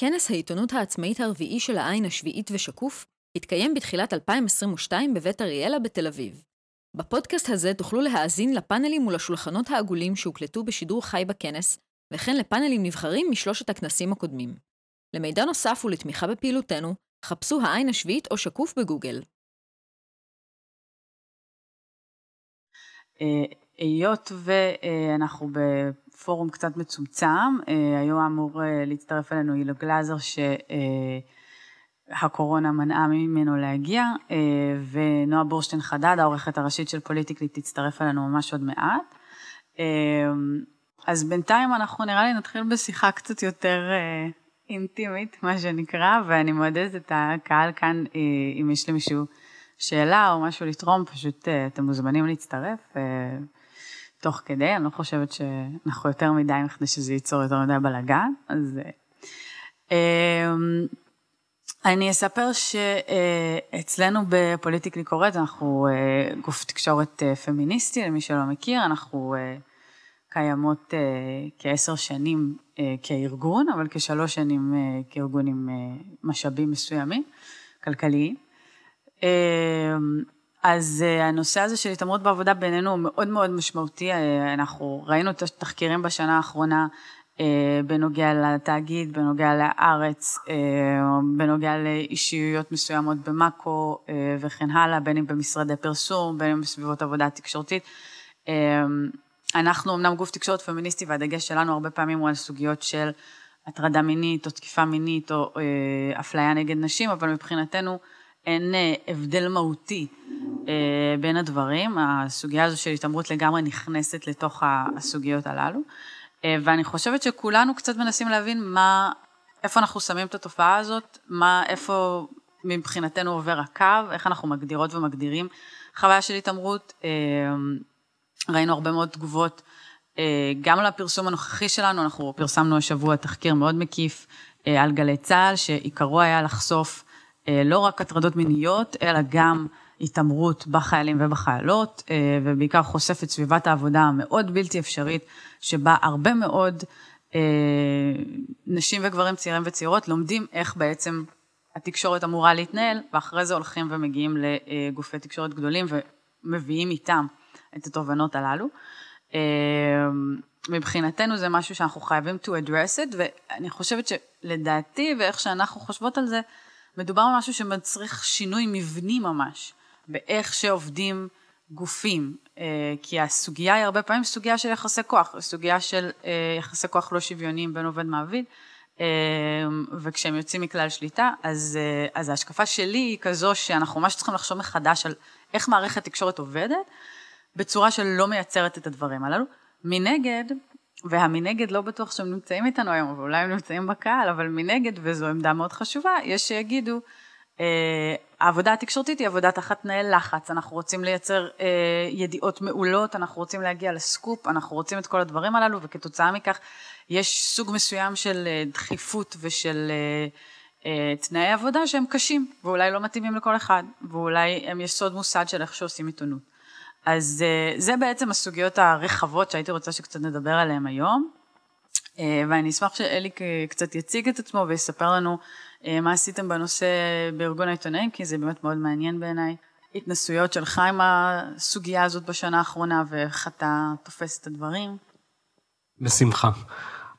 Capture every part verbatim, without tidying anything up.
כנס העיתונות העצמאית הרביעי של העין השביעית ושקוף התקיים בתחילת אלפיים עשרים ושתיים בבית אריאלה בתל אביב. בפודקאסט הזה תוכלו להאזין לפאנלים ולשולחנות העגולים שהוקלטו בשידור חי בכנס, וכן לפאנלים נבחרים משלושת הכנסים הקודמים. למידע נוסף ולתמיכה בפעילותנו, חפשו העין השביעית או שקוף בגוגל. היות ואנחנו בפורום קצת מצומצם, היום אמור להצטרף אלינו אילו גלזר שהקורונה מנעה ממנו להגיע, ונועה בורשטיין חדד, העורכת הראשית של פוליטיקלי, תצטרף אלינו ממש עוד מעט. אז בינתיים אנחנו נראה לי נתחיל בשיחה קצת יותר אינטימית, מה שנקרא, ואני מועדת את הקהל כאן, אם יש למישהו שאלה או משהו לתרום, פשוט אתם מוזמנים להצטרף תוך כדי, אני לא חושבת שאנחנו יותר מדי מכדי שזה ייצור יותר מדי בלגן, אז אני אספר שאצלנו בפוליטיקלי קורט, אנחנו גוף תקשורת פמיניסטי, למי שלא מכיר, אנחנו קיימות כעשר שנים כארגון, אבל כשלוש שנים כארגון עם משאבים מסוימים, כלכליים, אז הנושא הזה של התעמרות בעבודה בינינו הוא מאוד מאוד משמעותי, אנחנו ראינו את התחקירים בשנה האחרונה בנוגע לתאגיד, בנוגע לארץ, בנוגע לאישיות מסוימות במקו וכן הלאה, בין אם במשרדי פרסום, בין אם בסביבות עבודה תקשורתית. אנחנו אמנם גוף תקשורת פמיניסטי והדגש שלנו הרבה פעמים הוא על סוגיות של הטרדה מינית או תקיפה מינית או אפליה נגד נשים, אבל מבחינתנו אין הבדל מהותי בין הדברים, הסוגיה הזו של התעמרות לגמרי נכנסת לתוך הסוגיות הללו, ואני חושבת שכולנו קצת מנסים להבין מה, איפה אנחנו שמים את התופעה הזאת, מה, איפה מבחינתנו עובר הקו, איך אנחנו מגדירות ומגדירים חוויה של התעמרות, ראינו הרבה מאוד תגובות, גם לפרסום הנוכחי שלנו, אנחנו פרסמנו השבוע תחקיר מאוד מקיף על גלי צהל, שעיקרו היה לחשוף לא רק הטרדות מיניות, אלא גם התעמרות בחיילים ובחיילות, ובעיקר חושף את סביבת העבודה המאוד בלתי אפשרית, שבה הרבה מאוד נשים וגברים צעירים וצעירות לומדים איך בעצם התקשורת אמורה להתנהל, ואחרי זה הולכים ומגיעים לגופי תקשורת גדולים, ומביאים איתם את התובנות הללו. מבחינתנו זה משהו שאנחנו חייבים to address it, ואני חושבת שלדעתי ואיך שאנחנו חושבות על זה, מדובר במשהו שמצריך שינוי מבני ממש, באיך שעובדים גופים, כי הסוגיה היא הרבה פעמים סוגיה של יחסי כוח, סוגיה של יחסי כוח לא שוויוניים בין עובד מעביד, וכשהם יוצאים מכלל שליטה, אז, אז ההשקפה שלי היא כזו שאנחנו ממש צריכים לחשוב מחדש על איך מערכת תקשורת עובדת, בצורה שלא מייצרת את הדברים הללו. מנגד, והמנגד לא בטוח שהם נמצאים איתנו היום, אבל אולי הם נמצאים בקהל, אבל מנגד, וזו עמדה מאוד חשובה, יש שיגידו, העבודה התקשורתית היא עבודה תחת תנאי לחץ, אנחנו רוצים לייצר ידיעות מעולות, אנחנו רוצים להגיע לסקופ, אנחנו רוצים את כל הדברים הללו, וכתוצאה מכך, יש סוג מסוים של דחיפות ושל תנאי עבודה שהם קשים, ואולי לא מתאימים לכל אחד, ואולי הם יסוד מוסד של איך שעושים עיתונות. אז זה בעצם הסוגיות הרחבות שהייתי רוצה שקצת נדבר עליהן היום, ואני אשמח שאלי קצת יציג את עצמו ויספר לנו מה עשיתם בנושא בארגון העיתונאים, כי זה באמת מאוד מעניין בעיניי. התנסויות שלך עם הסוגיה הזאת בשנה האחרונה ואיך אתה תופס את הדברים. בשמחה.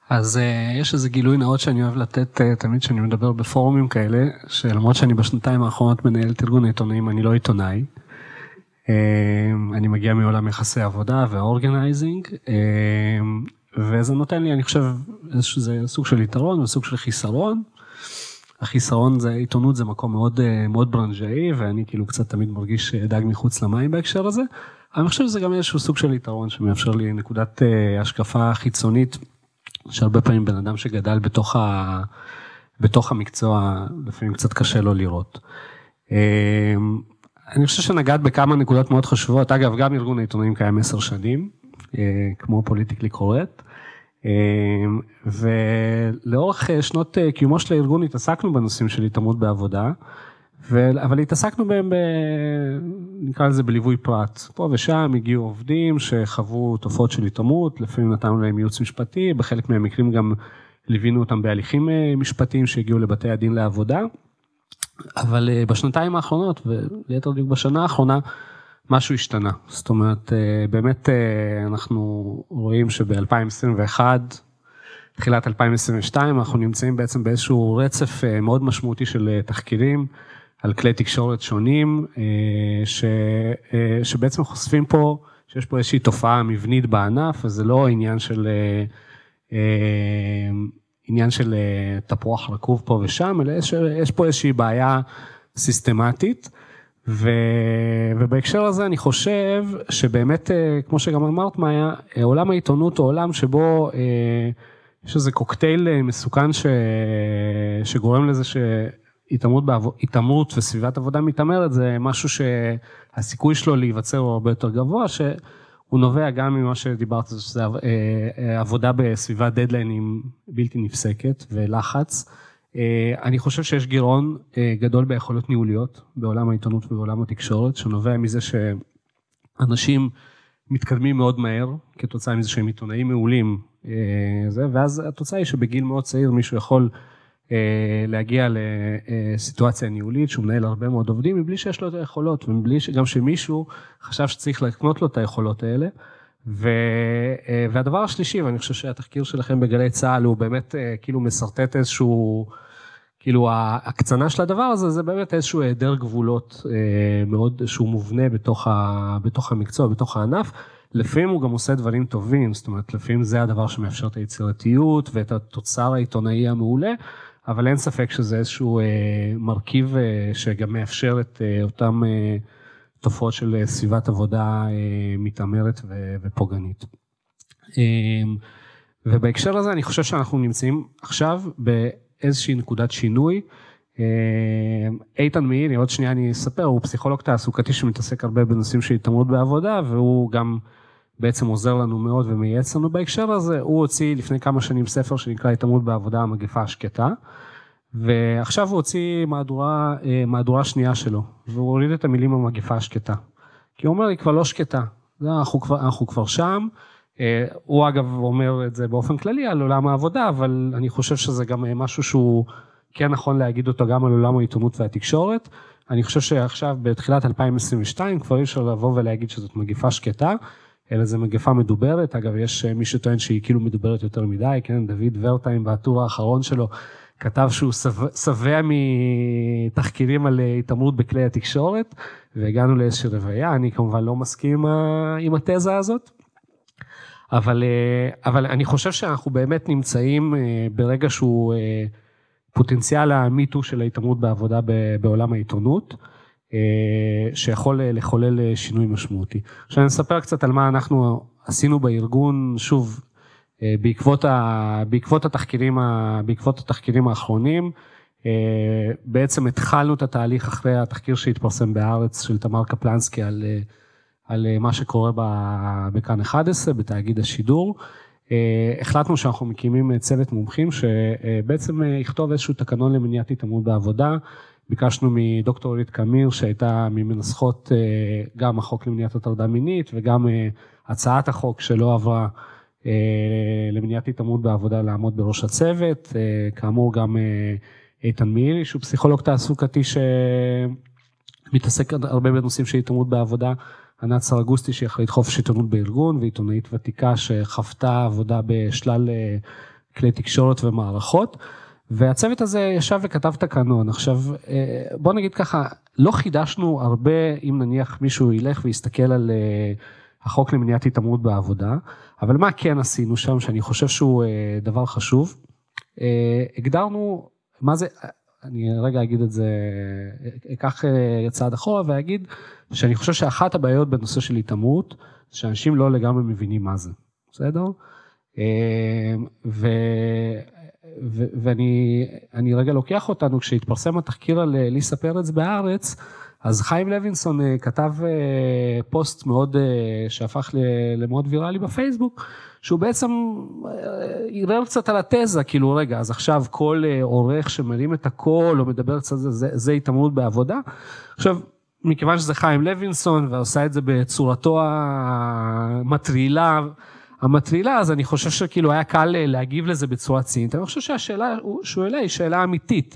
אז יש איזה גילוי נאות שאני אוהב לתת תמיד שאני מדבר בפורומים כאלה, שלמרות שאני בשנתיים האחרונות מנהל את ארגון העיתונאים, אני לא עיתונאי. אני מגיע מעולם יחסי עבודה והאורגנייזינג, וזה נותן לי, אני חושב, זה סוג של יתרון וסוג של חיסרון. החיסרון זה, עיתונות זה מקום מאוד, מאוד ברנג'אי, ואני כאילו קצת תמיד מרגיש דג מחוץ למים בהקשר הזה. אני חושב שזה גם איזשהו סוג של יתרון שמאפשר לי נקודת השקפה חיצונית, שהרבה פעמים בן אדם שגדל בתוך ה, בתוך המקצוע, לפעמים קצת קשה לו לראות. אני חושב שנגעת בכמה נקודות מאוד חשובות, אגב, גם ארגון העיתונאים קיים עשר שנים, כמו פוליטיקלי קורט, ולאורך שנות קיומו של הארגון התעסקנו בנושאים של התעמרות בעבודה, אבל התעסקנו בהם, נקרא לזה בליווי פרט, פה ושם הגיעו עובדים שחוו תופעות של התעמרות, לפעמים נתנו להם ייעוץ משפטי, בחלק מהמקרים גם ליווינו אותם בהליכים משפטיים שהגיעו לבתי הדין לעבודה, אבל בשנתיים האחרונות, וליתר דיוק בשנה האחרונה, משהו השתנה. זאת אומרת, באמת אנחנו רואים שב-אלפיים עשרים ואחת, תחילת אלפיים עשרים ושתיים, אנחנו נמצאים בעצם באיזשהו רצף מאוד משמעותי של תחקירים, על כלי תקשורת שונים, ש, שבעצם חושפים פה, שיש פה איזושהי תופעה מבנית בענף, אז זה לא עניין של, עניין של תפוח רקוב פה ושם, אלא יש, יש פה איזושהי בעיה סיסטמטית, ו, ובהקשר הזה אני חושב שבאמת, כמו שגם אמרת מאיה, עולם העיתונות הוא עולם שבו יש איזה קוקטייל מסוכן ש, שגורם לזה ש... התעמרות וסביבת עבודה מתעמרת, זה משהו שהסיכוי שלו להיווצר הוא הרבה יותר גבוה, שהוא נובע גם ממה שדיברת, שזה עבודה בסביבת דדליינים בלתי נפסקת ולחץ. אני חושב שיש גירעון גדול ביכולות ניהוליות, בעולם העיתונות ובעולם התקשורת, שנובע מזה שאנשים מתקדמים מאוד מהר, כתוצאה מזה שהם עיתונאים מעולים, ואז התוצאה היא שבגיל מאוד צעיר מישהו יכול להגיע לסיטואציה ניהולית שהוא מנהל הרבה מאוד עובדים מבלי שיש לו את היכולות ומבלי שגם שמישהו חשב שצריך לקנות לו את היכולות האלה. ו... והדבר השלישי, ואני חושב שהתחקיר שלכם בגלי צהל הוא באמת כאילו מסרטט איזשהו, כאילו ההקצנה של הדבר הזה, זה באמת איזשהו היעדר גבולות מאוד שהוא מובנה בתוך, ה... בתוך המקצוע, בתוך הענף. לפעמים הוא גם עושה דברים טובים, זאת אומרת לפעמים זה הדבר שמאפשר את היצירתיות ואת התוצר העיתונאי המעולה, אבל אין ספק שזה איזשהו מרכיב שגם מאפשר את אותם תופעות של סביבת עבודה מתעמרת ופוגענית. ובהקשר הזה אני חושב שאנחנו נמצאים עכשיו באיזושהי נקודת שינוי. איתן מאיר, עוד שנייה אני אספר, הוא פסיכולוג תעסוקתי שמתעסק הרבה בנושאים של התעמרות בעבודה, והוא גם בעצם עוזר לנו מאוד ומייעץ לנו בהקשר הזה. הוא הוציא לפני כמה שנים ספר שנקרא התעמרות בעבודה, המגפה השקטה, ועכשיו הוא הוציא מהדורה, מהדורה שנייה שלו, והוא הוריד את המילים המגפה השקטה, כי הוא אומר, היא כבר לא שקטה, אנחנו כבר, אנחנו כבר שם. הוא אגב אומר את זה באופן כללי על עולם העבודה, אבל אני חושב שזה גם משהו שהוא כן נכון להגיד אותו גם על עולם העיתונות והתקשורת. אני חושב שעכשיו בתחילת אלפיים עשרים ושתיים כבר אי אפשר לבוא ולהגיד שזאת מגפה שקטה, אלא זו מגפה מדוברת. אגב, יש מי שטוען שהיא כאילו מדוברת יותר מדי, כן, דוד ורטיים בטור האחרון שלו כתב שהוא שבע מתחקירים על התעמרות בכלי התקשורת, והגענו לאיזושהי רוויה. אני כמובן לא מסכים עם התזה הזאת, אבל, אבל אני חושב שאנחנו באמת נמצאים ברגע שהוא... פוטנציאל המיטו של ההתעמרות בעבודה בעולם העיתונות, שיכול לחולל שינוי משמעותי. עכשיו אני אספר קצת על מה אנחנו עשינו בארגון, שוב, בעקבות, ה, בעקבות, התחקירים, בעקבות התחקירים האחרונים, בעצם התחלנו את התהליך אחרי התחקיר שהתפרסם בארץ של תמר קפלנסקי על, על מה שקורה בכאן אחת עשרה, בתאגיד השידור. החלטנו שאנחנו מקימים צוות מומחים שבעצם יכתוב איזשהו תקנון למניעת התעמרות בעבודה. ביקשנו מדוקטור אורית קמיר שהייתה ממנסחות גם החוק למניעת הטרדה מינית וגם הצעת החוק שלא עברה למניעת התעמרות בעבודה לעמוד בראש הצוות. כאמור גם איתן מאירי שהוא פסיכולוג תעסוקתי שמתעסק הרבה בנושאים של התעמרות בעבודה, ענת סרגוסטי שאחראית חופש עיתונות בארגון, ועיתונאית ותיקה שחוותה עבודה בשלל כלי תקשורת ומערכות, והצוות הזה ישב וכתב תקנון. עכשיו, בוא נגיד ככה, לא חידשנו הרבה, אם נניח מישהו ילך ויסתכל על החוק למניעת התעמרות בעבודה, אבל מה כן עשינו שם, שאני חושב שהוא דבר חשוב, הגדרנו, מה זה... אני רגע אגיד את זה, אקח צעד אחורה ואגיד שאני חושב שאחת הבעיות בנושא של התעמרות, שאנשים לא לגמרי מבינים מה זה, בסדר? ו, ו, ואני אני רגע לוקח אותנו, כשהתפרסם התחקיר על ליסה פרץ בארץ, אז חיים לוינסון כתב פוסט מאוד, שהפך למאוד ויראלי בפייסבוק, שהוא בעצם ערער קצת על התזה, כאילו רגע, אז עכשיו כל עורך שמרים את הכל, או מדבר קצת, זה, זה התעמרות בעבודה. עכשיו, מכיוון שזה חיים לוינסון, ועושה את זה בצורתו המטרילה, המצלילה, אז אני חושב שכאילו היה קל להגיב לזה בצורה צינית, אני חושב שהשאלה שהוא אלה היא שאלה אמיתית,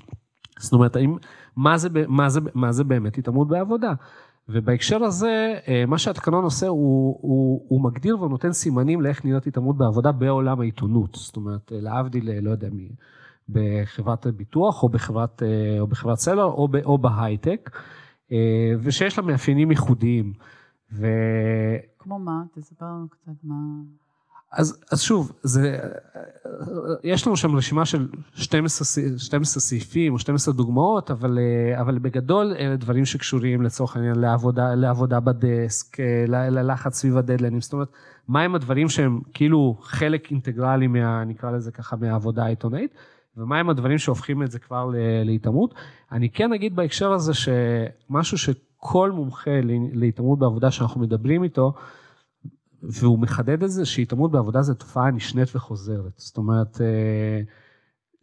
זאת אומרת, מה זה, מה זה, מה זה באמת התעמרות בעבודה? ובהקשר הזה, מה שהתקנון עושה, הוא, הוא, הוא מגדיר ונותן סימנים לאיך נראית התעמרות בעבודה בעולם העיתונות, זאת אומרת, להבדיל, לא יודע מי, בחברת ביטוח, או בחברת, או בחברת סלולר, או, או בהייטק, ושיש לה מאפיינים ייחודיים. ו... כמו מה? תספר לנו קצת מה... אז, אז שוב, זה, יש לנו שם רשימה של שנים עשר, שנים עשר סעיפים או שתים עשרה דוגמאות, אבל, אבל בגדול אלה דברים שקשורים לצורך העניין לעבודה, לעבודה בדסק, ללחץ סביב הדדליינים, זאת אומרת, מהם הדברים שהם כאילו חלק אינטגרלי מה, נקרא לזה ככה, מהעבודה העיתונאית, ומהם הדברים שהופכים את זה כבר להתעמרות. אני כן אגיד בהקשר הזה שמשהו שכל מומחה להתעמרות בעבודה שאנחנו מדברים איתו, והוא מחדד את זה שהתעמרות בעבודה זה תופעה נשנית וחוזרת, זאת אומרת,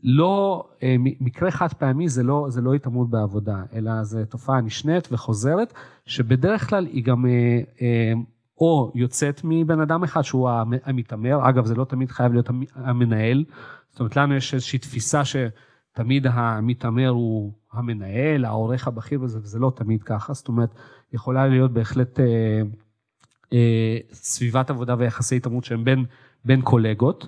לא, מקרה חד פעמי זה לא, זה לא התעמרות בעבודה, אלא זה תופעה נשנית וחוזרת, שבדרך כלל היא גם או יוצאת מבן אדם אחד שהוא המתעמר, אגב זה לא תמיד חייב להיות המנהל, זאת אומרת לנו יש איזושהי תפיסה שתמיד המתעמר הוא המנהל, העורך הבכיר וזה, וזה לא תמיד ככה, זאת אומרת יכולה להיות בהחלט... סביבת עבודה ויחסי התעמרות שהם בין, בין קולגות,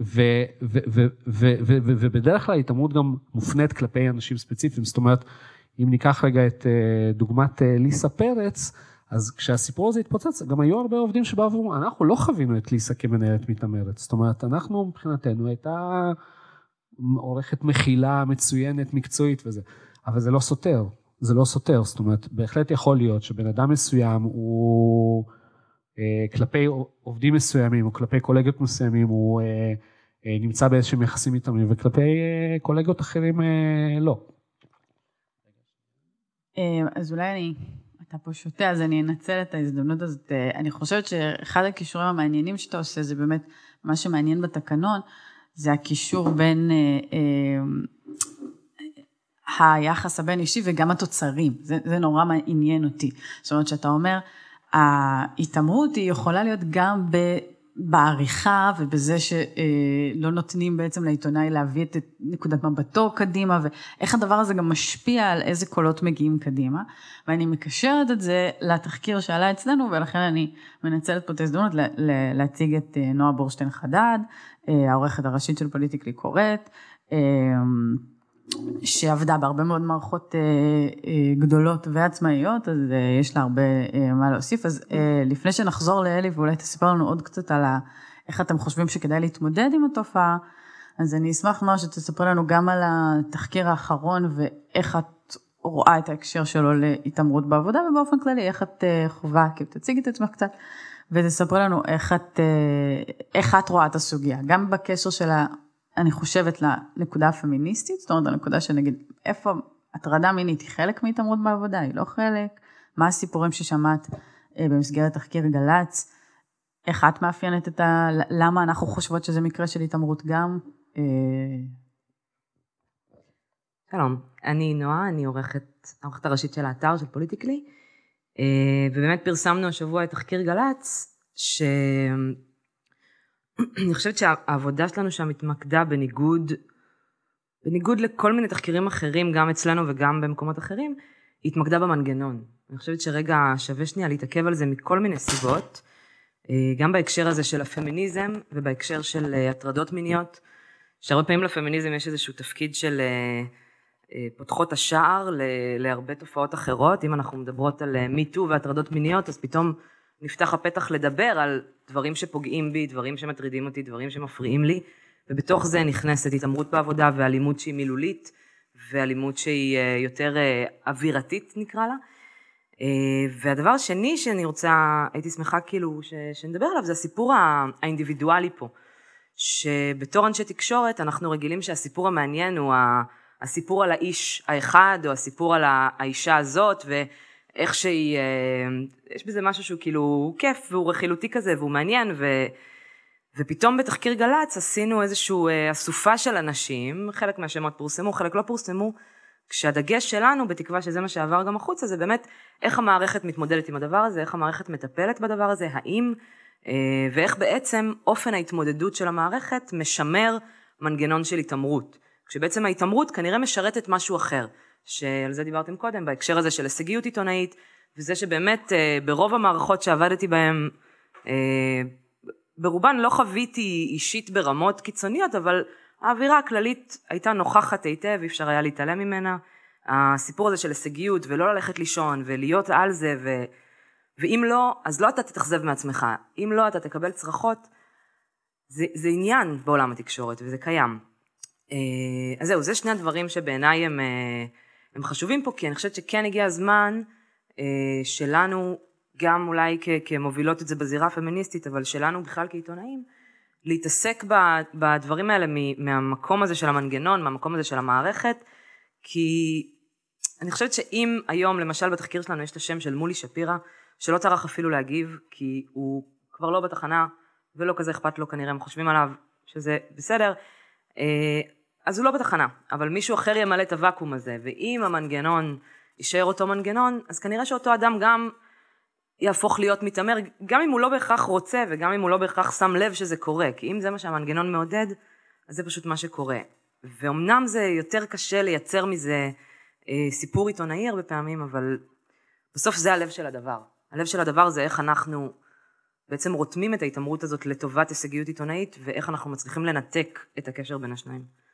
ו, ו, ו, ו, ו, ובדרך כלל התעמרות גם מופנית כלפי אנשים ספציפיים, זאת אומרת, אם ניקח רגע את דוגמת ליסה פרץ, אז כשהסיפור הזה התפוצץ, גם היו הרבה עובדים שבאו ואומרו, אנחנו לא חווינו את ליסה כמנהלת מתעמרת, זאת אומרת, אנחנו מבחינתנו הייתה עורכת מכילה, מצוינת, מקצועית וזה, אבל זה לא סותר. זה לא סותר, זאת אומרת, בהחלט יכול להיות שבן אדם מסוים הוא כלפי עובדים מסוימים, או כלפי קולגות מסוימים, הוא נמצא באיזשהם יחסים מתאמנים, וכלפי קולגות אחרים לא. אז אולי אני, אתה פה שותה, אז אני אנצל את ההזדמנות הזאת. אני חושבת שאחד הכישורים המעניינים שאתה עושה, זה באמת מה שמעניין בתקנון, זה הקישור בין... היחס הבין אישי וגם התוצרים, זה, זה נורא מעניין אותי. זאת אומרת שאתה אומר, ההתעמרות היא יכולה להיות גם בעריכה ובזה שלא נותנים בעצם לעיתונאי להביא את נקודת מבטו קדימה, ואיך הדבר הזה גם משפיע על איזה קולות מגיעים קדימה, ואני מקשרת את זה לתחקיר שעלה אצלנו, ולכן אני מנצלת פה את ההזדמנות להציג את נועה בורשטיין חדד, העורכת הראשית של פוליטיקלי קורקט, שעבדה בהרבה מאוד מערכות גדולות ועצמאיות, אז יש לה הרבה מה להוסיף. אז לפני שנחזור לאלי, ואולי תספר לנו עוד קצת על איך אתם חושבים שכדאי להתמודד עם התופעה, אז אני אשמח מאוד שתספר לנו גם על התחקיר האחרון, ואיך את רואה את ההקשר שלו להתעמרות בעבודה, ובאופן כללי איך את חווה, כי תציג את עצמך קצת, ותספר לנו איך את, איך את רואה את הסוגיה, גם בקשר של ה... אני חושבת לנקודה הפמיניסטית, זאת אומרת, הנקודה שנגיד, איפה הטרדה מינית היא חלק מהתעמרות בעבודה, היא לא חלק, מה הסיפורים ששמעת במסגרת תחקיר גלץ, איך את מאפיינת את ה... למה אנחנו חושבות שזה מקרה של התעמרות גם? שלום, אני נועה, אני עורכת, העורכת הראשית של האתר של פוליטיקלי, ובאמת פרסמנו השבוע את תחקיר גלץ, ש... אני חושבת שהעבודה שלנו שם התמקדה בניגוד, בניגוד לכל מיני תחקירים אחרים, גם אצלנו וגם במקומות אחרים, התמקדה במנגנון. אני חושבת שרגע שווה שנייה להתעכב על זה מכל מיני סיבות, גם בהקשר הזה של הפמיניזם ובהקשר של הטרדות מיניות, שהרבה פעמים לפמיניזם יש איזשהו תפקיד של פותחות השער להרבה תופעות אחרות. אם אנחנו מדברות על מיטו והטרדות מיניות, אז פתאום נפתח הפתח לדבר על דברים שפוגעים בי, דברים שמטרידים אותי, דברים שמפריעים לי, ובתוך זה נכנסת התעמרות בעבודה ואלימות שהיא מילולית, ואלימות שהיא יותר אווירתית נקרא לה. והדבר השני שאני רוצה, הייתי שמחה כאילו ש, שנדבר עליו, זה הסיפור האינדיבידואלי פה, שבתור אנשי תקשורת אנחנו רגילים שהסיפור המעניין הוא הסיפור על האיש האחד, או הסיפור על האישה הזאת, ו... איך שהיא, יש בזה משהו שהוא כאילו כיף והוא רכילותי כזה והוא מעניין, ו, ופתאום בתחקיר גלץ עשינו איזשהו אסופה של אנשים, חלק מהשמות פורסמו, חלק לא פורסמו, כשהדגש שלנו, בתקווה שזה מה שעבר גם החוצה, זה באמת איך המערכת מתמודדת עם הדבר הזה, איך המערכת מטפלת בדבר הזה, האם ואיך בעצם אופן ההתמודדות של המערכת משמר מנגנון של התעמרות, כשבעצם ההתעמרות כנראה משרתת משהו אחר, שעל זה דיברתם קודם, בהקשר הזה של הישגיות עיתונאית, וזה שבאמת ברוב המערכות שעבדתי בהן, ברובן לא חוויתי אישית ברמות קיצוניות, אבל האווירה הכללית הייתה נוכחת היטב, אי אפשר היה להתעלם ממנה. הסיפור הזה של הישגיות ולא ללכת לישון ולהיות על זה, ו... ואם לא, אז לא אתה תתאכזב מעצמך, אם לא אתה תקבל צרחות, זה, זה עניין בעולם התקשורת וזה קיים. אז זהו, זה שני הדברים שבעיניי הם, הם חשובים פה, כי אני חושבת שכן הגיע הזמן שלנו, גם אולי כ- כמובילות את זה בזירה הפמיניסטית, אבל שלנו בכלל כעיתונאים, להתעסק בדברים האלה מהמקום הזה של המנגנון, מהמקום הזה של המערכת, כי אני חושבת שאם היום, למשל בתחקיר שלנו יש את השם של מולי שפירא, שלא צריך אפילו להגיב, כי הוא כבר לא בתחנה, ולא כזה אכפת לו, כנראה הם חושבים עליו שזה בסדר, אז הוא לא בתחנה, אבל מישהו אחר ימלא את הוואקום הזה, ואם המנגנון יישאר אותו מנגנון, אז כנראה שאותו אדם גם יהפוך להיות מתאמר, גם אם הוא לא בהכרח רוצה, וגם אם הוא לא בהכרח שם לב שזה קורה, כי אם זה מה שהמנגנון מעודד, אז זה פשוט מה שקורה. ואומנם זה יותר קשה לייצר מזה סיפור עיתונאי הרבה פעמים, אבל בסוף זה הלב של הדבר. הלב של הדבר זה איך אנחנו בעצם רותמים את ההתאמרות הזאת לטובת הישגיות עיתונאית, ואיך אנחנו מצליחים לנתק את הקשר בין השניים.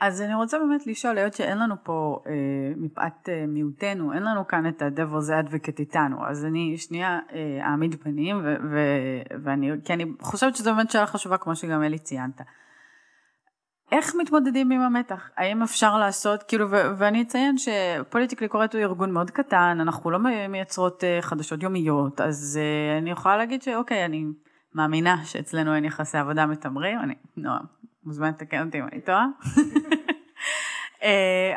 אז אני רוצה באמת לשאול, להיות שאין לנו פה, אה, מפאת אה, מיעוטנו, אין לנו כאן את הדבר'ה זה אדווקט איתנו, אז אני שנייה אה, אעמיד פנים, ו- ו- ואני, כי אני חושבת שזו באמת שאלה חשובה, כמו שגם אלי ציינת. איך מתמודדים עם המתח? האם אפשר לעשות, כאילו, ו- ואני אציין שפוליטיקלי קורקט הוא ארגון מאוד קטן, אנחנו לא מייצרות אה, חדשות יומיות, אז אה, אני יכולה להגיד שאוקיי, אני מאמינה שאצלנו אין יחסי עבודה מתמרים, אני, נועם. מוזמן תקן אותי אם אני טועה,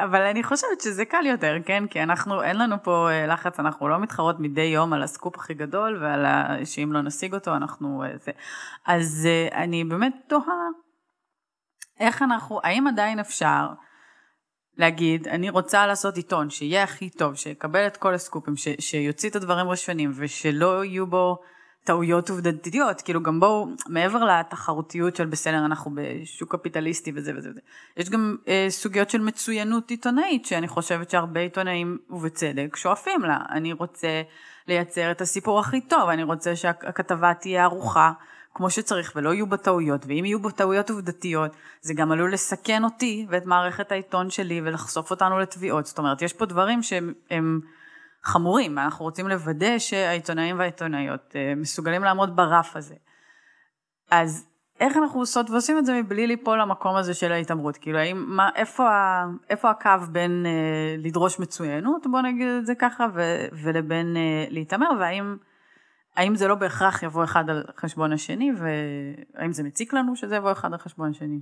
אבל אני חושבת שזה קל יותר, כן? כי אנחנו, אין לנו פה לחץ, אנחנו לא מתחרות מדי יום על הסקופ הכי גדול, ועל שאם לא נשיג אותו, אנחנו... זה. אז אני באמת תוהה, איך אנחנו, האם עדיין אפשר להגיד, אני רוצה לעשות עיתון, שיהיה הכי טוב, שיקבל את כל הסקופים, ש, שיוציא את הדברים ראשונים, ושלא יהיו בו... טעויות עובדתיות, כאילו גם בואו, מעבר לתחרותיות של בסדר, אנחנו בשוק קפיטליסטי וזה וזה וזה, יש גם אה, סוגיות של מצוינות עיתונאית, שאני חושבת שהרבה עיתונאים, ובצדק, שואפים לה, אני רוצה לייצר את הסיפור הכי טוב, אני רוצה שהכתבה תהיה ערוכה, כמו שצריך, ולא יהיו בה טעויות, ואם יהיו בה טעויות עובדתיות, זה גם עלול לסכן אותי, ואת מערכת העיתון שלי, ולחשוף אותנו לתביעות, זאת אומרת, יש פה דברים שהם, הם, חמורים, אנחנו רוצים לוודא שהעיתונאים והעיתונאיות מסוגלים לעמוד ברף הזה. אז איך אנחנו עושות ועושים את זה מבלי ליפול למקום הזה של ההתאמרות? כאילו, מה, איפה, איפה הקו בין אה, לדרוש מצוינות, בוא נגיד את זה ככה, ו, ולבין אה, להתאמר, והאם האם זה לא בהכרח יבוא אחד על חשבון השני, והאם זה מציק לנו שזה יבוא אחד על חשבון השני?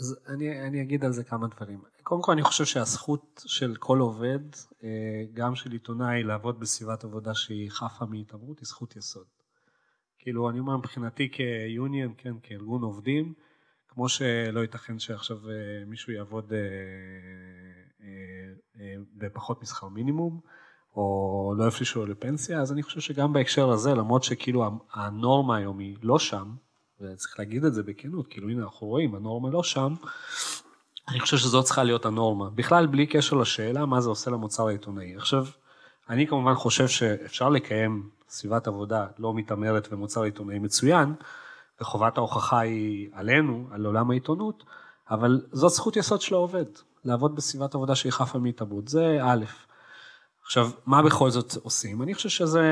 אז אני, אני אגיד על זה כמה דברים. קודם כל אני חושב שהזכות של כל עובד, גם של עיתונאי, לעבוד בסביבת עבודה שהיא חפה מהתעמרות, היא זכות יסוד. כאילו אני אומר מבחינתי כיוניון, כן, כארגון עובדים, כמו שלא ייתכן שעכשיו מישהו יעבוד בפחות משכר מינימום, או לא יפרישו לפנסיה, אז אני חושב שגם בהקשר הזה, למרות שכאילו הנורמה היום היא לא שם, וצריך להגיד את זה בכנות, כאילו הנה אנחנו רואים, הנורמה לא שם, אני חושב שזאת צריכה להיות הנורמה, בכלל בלי קשר לשאלה מה זה עושה למוצר העיתונאי. עכשיו, אני כמובן חושב שאפשר לקיים סביבת עבודה לא מתאמרת ומוצר העיתונאי מצוין, וחובת ההוכחה היא עלינו, על עולם העיתונות, אבל זאת זכות יסוד של העובד, לעבוד בסביבת עבודה שהיא חפה מהתעמרות, זה א', עכשיו, מה בכל זאת עושים? אני חושב שזה,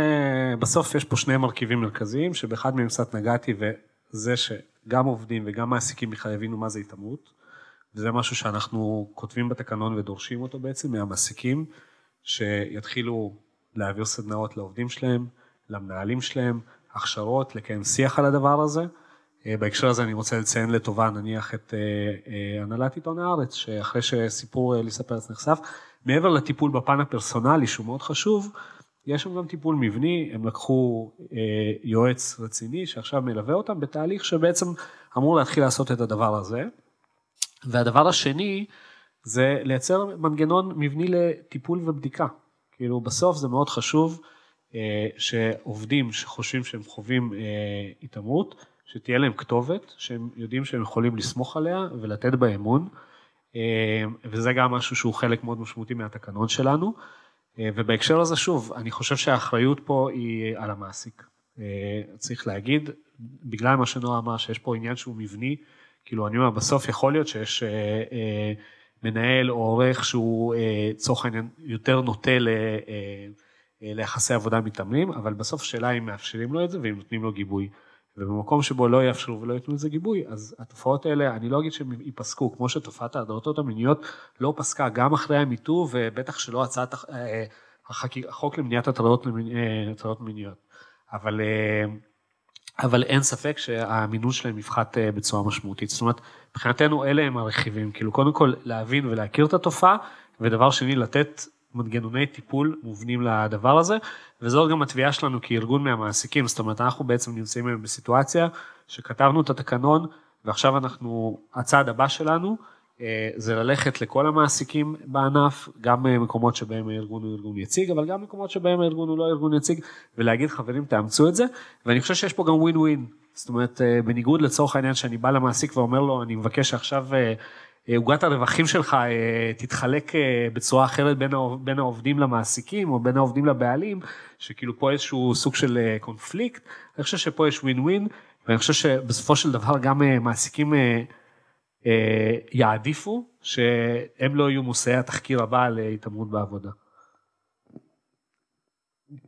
בסוף יש פה שני מרכיבים מרכזיים, שבאחד מהם קצת נגעתי ו... זה שגם עובדים וגם מעסיקים בכלל הבינו מה זה התאמרות, וזה משהו שאנחנו כותבים בתקנון ודורשים אותו בעצם מהמעסיקים, שיתחילו להעביר סדנאות לעובדים שלהם, למנהלים שלהם, הכשרות, לקיים שיח על הדבר הזה. בהקשר הזה אני רוצה לציין לטובה נניח את הנהלת עיתון הארץ, שאחרי שסיפור ליסה פרץ נחשף, מעבר לטיפול בפן הפרסונלי שהוא מאוד חשוב, יש שם גם טיפול מבני, הם לקחו אה, יועץ רציני שעכשיו מלווה אותם בתהליך שבעצם אמור להתחיל לעשות את הדבר הזה. והדבר השני זה לייצר מנגנון מבני לטיפול ובדיקה. כאילו בסוף זה מאוד חשוב שעובדים שחושבים שהם חווים התעמרות, שתהיה להם כתובת, שהם יודעים שהם יכולים לסמוך עליה ולתת בה אמון, וזה גם משהו שהוא חלק מאוד משמעותי מהתקנון שלנו, ובהקשר הזה שוב, אני חושב שהאחריות פה היא על המעסיק. צריך להגיד, בגלל מה שנועה אמר, שיש פה עניין שהוא מבני, כאילו אני אומר, בסוף יכול להיות שיש מנהל או עורך שהוא צורך העניין יותר נוטה ל... ליחסי עבודה מתאמנים, אבל בסוף שאלה אם מאפשרים לו את זה, ואם נותנים לו גיבוי, ובמקום שבו לא יאפשרו ולא יתנו את זה גיבוי, אז התופעות האלה, אני לא אגיד שהם ייפסקו, כמו שתופעת ההטרדות המיניות לא פסקה, גם אחרי המיטו, ובטח שלא הצעת החוק למניעת הטרדות מיניות, אבל, אבל אין ספק שהאמינות שלהם יפחת בצורה משמעותית, זאת אומרת, מבחינתנו אלה הם הרכיבים, כאילו קודם כל להבין ולהכיר את התופעה, ודבר שני לתת מנגנוני טיפול מובנים לדבר הזה, וזאת גם התביעה שלנו כארגון מהמעסיקים, זאת אומרת אנחנו בעצם נמצאים היום בסיטואציה שכתבנו את התקנון, ועכשיו אנחנו, הצעד הבא שלנו, זה ללכת לכל המעסיקים בענף, גם מקומות שבהם הארגון הוא ארגון יציג, אבל גם מקומות שבהם הארגון הוא לא ארגון יציג, ולהגיד חברים תאמצו את זה, ואני חושב שיש פה גם ווין ווין, זאת אומרת בניגוד לצורך העניין שאני בא למעסיק ואומר לו, אני מבקש שעכשיו עוגת הרווחים שלך תתחלק בצורה אחרת בין העובדים למעסיקים, או בין העובדים לבעלים, שכאילו פה איזשהו סוג של קונפליקט, אני חושב שפה יש ווין ווין, ואני חושב שבסופו של דבר גם מעסיקים יעדיפו, שהם לא יהיו מושאי התחקיר הבא להתעמרות בעבודה.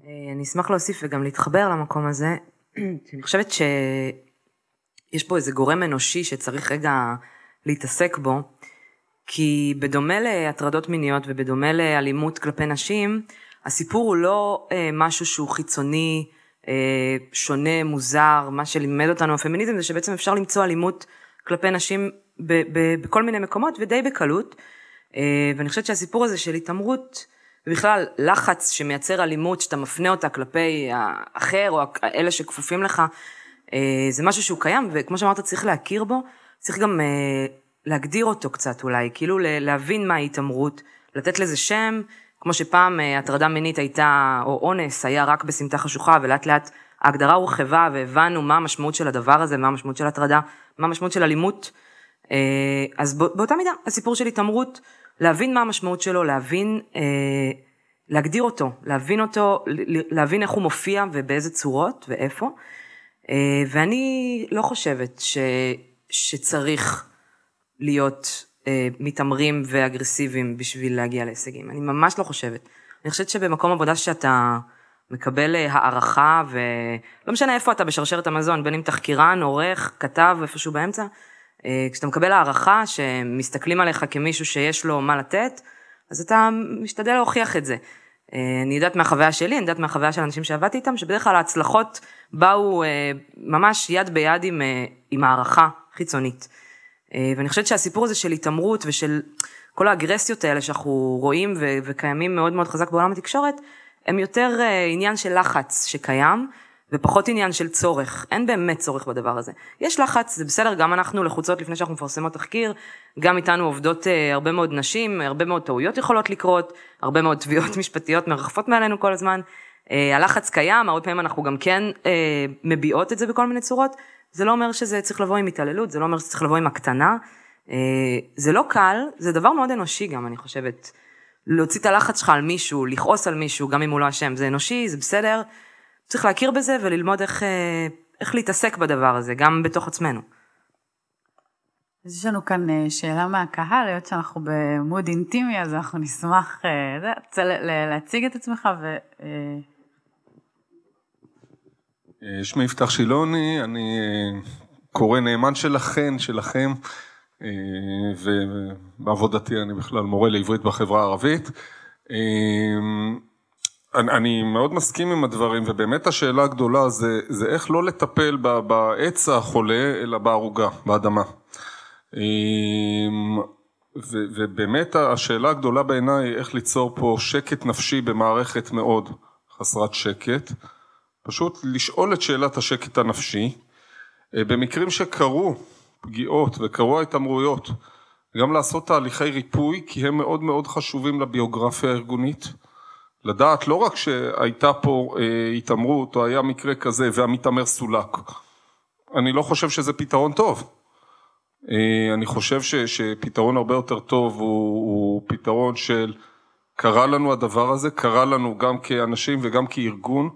אני אשמח להוסיף וגם להתחבר למקום הזה, אני חושבת שיש פה איזה גורם אנושי שצריך רגע להתעסק בו, כי בדומה להטרדות מיניות ובדומה לאלימות כלפי נשים, הסיפור הוא לא אה, משהו שהוא חיצוני, אה, שונה, מוזר, מה שלימד אותנו הפמיניזם זה שבעצם אפשר למצוא אלימות כלפי נשים ב- ב- בכל מיני מקומות ודי בקלות, אה, ואני חושבת שהסיפור הזה של התעמרות, ובכלל לחץ שמייצר אלימות, שאתה מפנה אותה כלפי האחר או אלה שכפופים לך, אה, זה משהו שהוא קיים, וכמו שאמרת צריך להכיר בו, צריך גם uh, להגדיר אותו קצת אולי, כאילו להבין מה ההתעמרות, לתת לזה שם, כמו שפעם uh, הטרדה מינית הייתה, או אונס, היה רק בסמטה חשוכה, ולאט לאט ההגדרה הורחבה, והבנו מה המשמעות של הדבר הזה, מה המשמעות של הטרדה, מה המשמעות של אלימות, uh, אז בא, באותה מידה, הסיפור של התעמרות, להבין מה המשמעות שלו, להבין, uh, להגדיר אותו, להבין אותו, להבין איך הוא מופיע, ובאיזה צורות, ואיפה, uh, ואני לא חושבת ש... שצריך להיות אה, מתאמרים ואגרסיביים בשביל להגיע להישגים. אני ממש לא חושבת. אני חושבת שבמקום עבודה שאתה מקבל הערכה, ולא משנה איפה אתה בשרשרת המזון, בין אם תחקירן, עורך, כתב, איפשהו באמצע, אה, כשאתה מקבל הערכה שמסתכלים עליך כמישהו שיש לו מה לתת, אז אתה משתדל להוכיח את זה. אה, אני יודעת מהחוויה שלי, אני יודעת מהחוויה של אנשים שעבדתי איתם, שבדרך כלל ההצלחות באו אה, ממש יד ביד עם, אה, עם הערכה, חיצונית. ואני חושבת שהסיפור הזה של התעמרות ושל כל האגרסיות האלה שאנחנו רואים ו- וקיימים מאוד מאוד חזק בעולם התקשורת, הם יותר עניין של לחץ שקיים, ופחות עניין של צורך. אין באמת צורך בדבר הזה. יש לחץ, זה בסדר, גם אנחנו לחוצות לפני שאנחנו מפרסמות תחקיר, גם איתנו עובדות הרבה מאוד נשים, הרבה מאוד טעויות יכולות לקרות, הרבה מאוד תביעות משפטיות מרחפות מעלינו כל הזמן. הלחץ קיים, הרבה פעמים אנחנו גם כן מביאות את זה בכל מיני צורות, זה לא אומר שזה צריך לבוא עם התעללות, זה לא אומר שזה צריך לבוא עם הקטנה, זה לא קל, זה דבר מאוד אנושי גם, אני חושבת, להוציא את הלחץ שלך על מישהו, לכעוס על מישהו, גם אם הוא לא אשם, זה אנושי, זה בסדר, צריך להכיר בזה וללמוד איך, איך להתעסק בדבר הזה, גם בתוך עצמנו. אז יש לנו כאן שאלה מהקהל, להיות שאנחנו במוד אינטימי, אז אנחנו נשמח להציג את עצמך ו... שמי יפתח שילוני, אני קורא נאמן שלכן, שלכם, ובעבודתי אני בכלל מורה לעברית בחברה הערבית. אני מאוד מסכים עם הדברים, ובאמת השאלה הגדולה זה, זה איך לא לטפל בעץ החולה, אלא בערוגה, באדמה. ובאמת השאלה הגדולה בעיניי, איך ליצור פה שקט נפשי במערכת מאוד חסרת שקט, פשוט לשאול את שאלת השקט הנפשי, במקרים שקרו פגיעות וקרו ההתאמרויות, גם לעשות תהליכי ריפוי, כי הם מאוד מאוד חשובים לביוגרפיה הארגונית, לדעת לא רק שהייתה פה התאמרות או היה מקרה כזה והמתאמר סולק. אני לא חושב שזה פתרון טוב. אני חושב שפתרון הרבה יותר טוב הוא פתרון של קרה לנו הדבר הזה, קרה לנו גם כאנשים וגם כארגון,